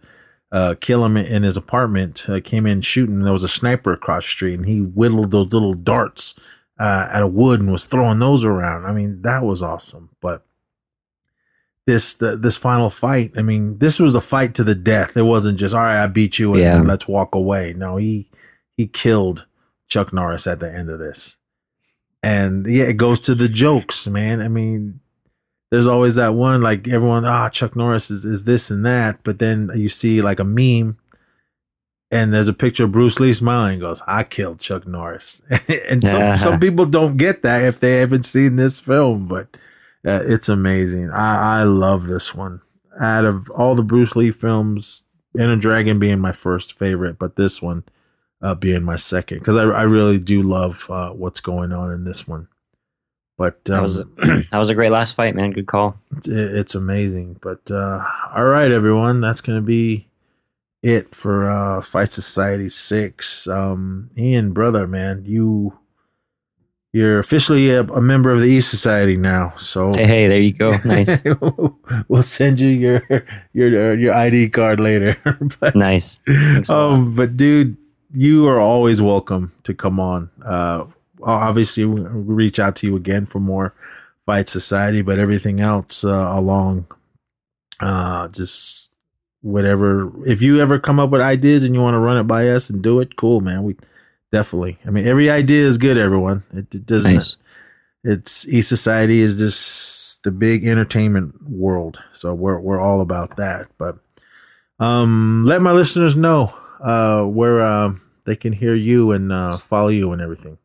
uh, kill him in his apartment, uh, came in shooting, and there was a sniper across the street, and he whittled those little darts uh, out of wood and was throwing those around. I mean, that was awesome. But This the, this final fight, I mean, this was a fight to the death. It wasn't just, all right, I beat you and yeah. let's walk away. No, he he killed Chuck Norris at the end of this. And yeah, it goes to the jokes, man. I mean, there's always that one, like everyone, ah, Chuck Norris is, is this and that. But then you see like a meme and there's a picture of Bruce Lee smiling and goes, I killed Chuck Norris. And some, uh-huh. some people don't get that if they haven't seen this film, but Uh, it's amazing. I, I love this one. Out of all the Bruce Lee films, Enter the Dragon being my first favorite, but this one uh, being my second, because I, I really do love uh, what's going on in this one. But um, that, was a, that was a great last fight, man. Good call. It, it's amazing. But uh, all right, everyone, that's going to be it for uh, Fight Society six. Um, Ian, brother, man, you... You're officially a, a member of the E Society now, so hey, hey, there you go. Nice. We'll send you your your your I D card later. But, nice. Thanks um, but dude, you are always welcome to come on. Uh, obviously, we'll reach out to you again for more Fight Society, but everything else uh, along, uh, just whatever. If you ever come up with ideas and you want to run it by us and do it, cool, man. We. Definitely. I mean, every idea is good, everyone. It, it doesn't. Nice. It? It's E-Society is just the big entertainment world. So we're we're all about that. But um, let my listeners know uh, where uh, they can hear you and uh, follow you and everything.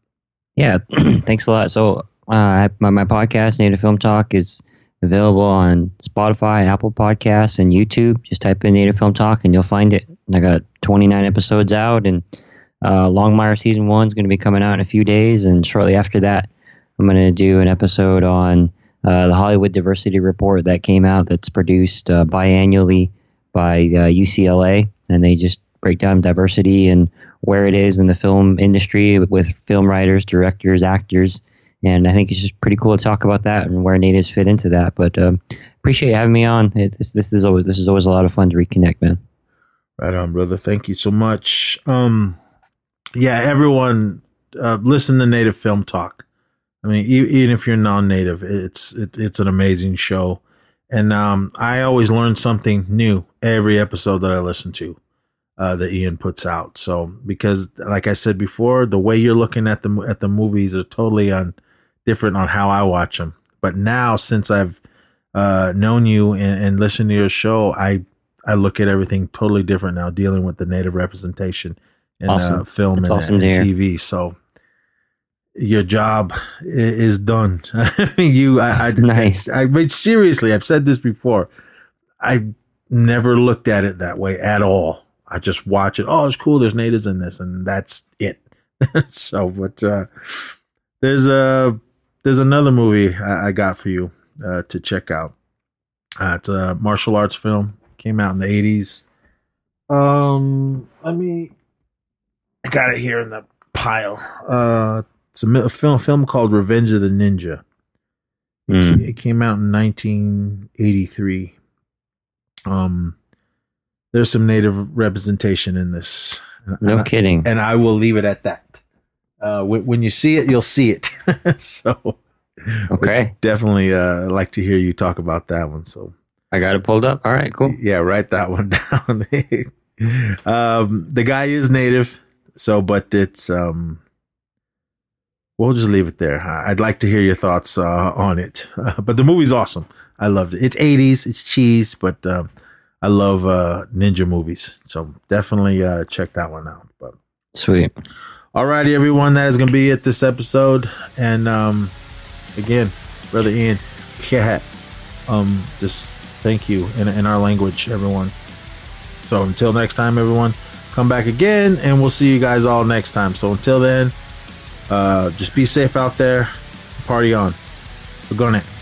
Yeah, thanks a lot. So uh, my, my podcast, Native Film Talk, is available on Spotify, Apple Podcasts, and YouTube. Just type in Native Film Talk and you'll find it. And I got twenty-nine episodes out, and Uh, Longmire season one is going to be coming out in a few days, and shortly after that, I'm going to do an episode on uh, the Hollywood Diversity Report that came out. That's produced uh, biannually by uh, U C L A, and they just break down diversity and where it is in the film industry with film writers, directors, actors, and I think it's just pretty cool to talk about that and where natives fit into that. But um, appreciate having me on. It, this this is always this is always a lot of fun to reconnect, man. Right on, brother. Thank you so much. Um. Yeah, everyone, uh, listen to Native Film Talk. I mean, e- even if you're non-native, it's it, it's an amazing show, and um, I always learn something new every episode that I listen to uh, that Ian puts out. So, because, like I said before, the way you're looking at the at the movies are totally on different on how I watch them. But now, since I've uh, known you and, and listened to your show, I I look at everything totally different now, dealing with the native representation. And awesome. uh, film and, awesome and T V. So your job is done. I mean, you, I, I, nice. I, I, but seriously, I've said this before. I never looked at it that way at all. I just watch it. Oh, it's cool. There's natives in this, and that's it. So, but uh, there's a there's another movie I, I got for you uh, to check out. Uh, it's a martial arts film. Came out in the eighties. Um, let me. I got it here in the pile. Uh, it's a, a film film called Revenge of the Ninja. It, mm. c- it came out in nineteen eighty-three. Um, there's some native representation in this. No and kidding. I, and I will leave it at that. Uh, w- when you see it, you'll see it. So, okay. Definitely uh, like to hear you talk about that one. So I got it pulled up. All right, cool. Yeah, write that one down. um, the guy is native. So, but it's, um, we'll just leave it there. I'd like to hear your thoughts uh, on it. Uh, but the movie's awesome. I loved it. It's eighties, it's cheese, but um, I love uh, ninja movies. So definitely uh, check that one out. But sweet. All righty, everyone. That is going to be it this episode. And um, again, Brother Ian, yeah, um, just thank you in, in our language, everyone. So until next time, everyone. Come back again, and we'll see you guys all next time. So until then, Uh, just be safe out there. Party on. We're going to.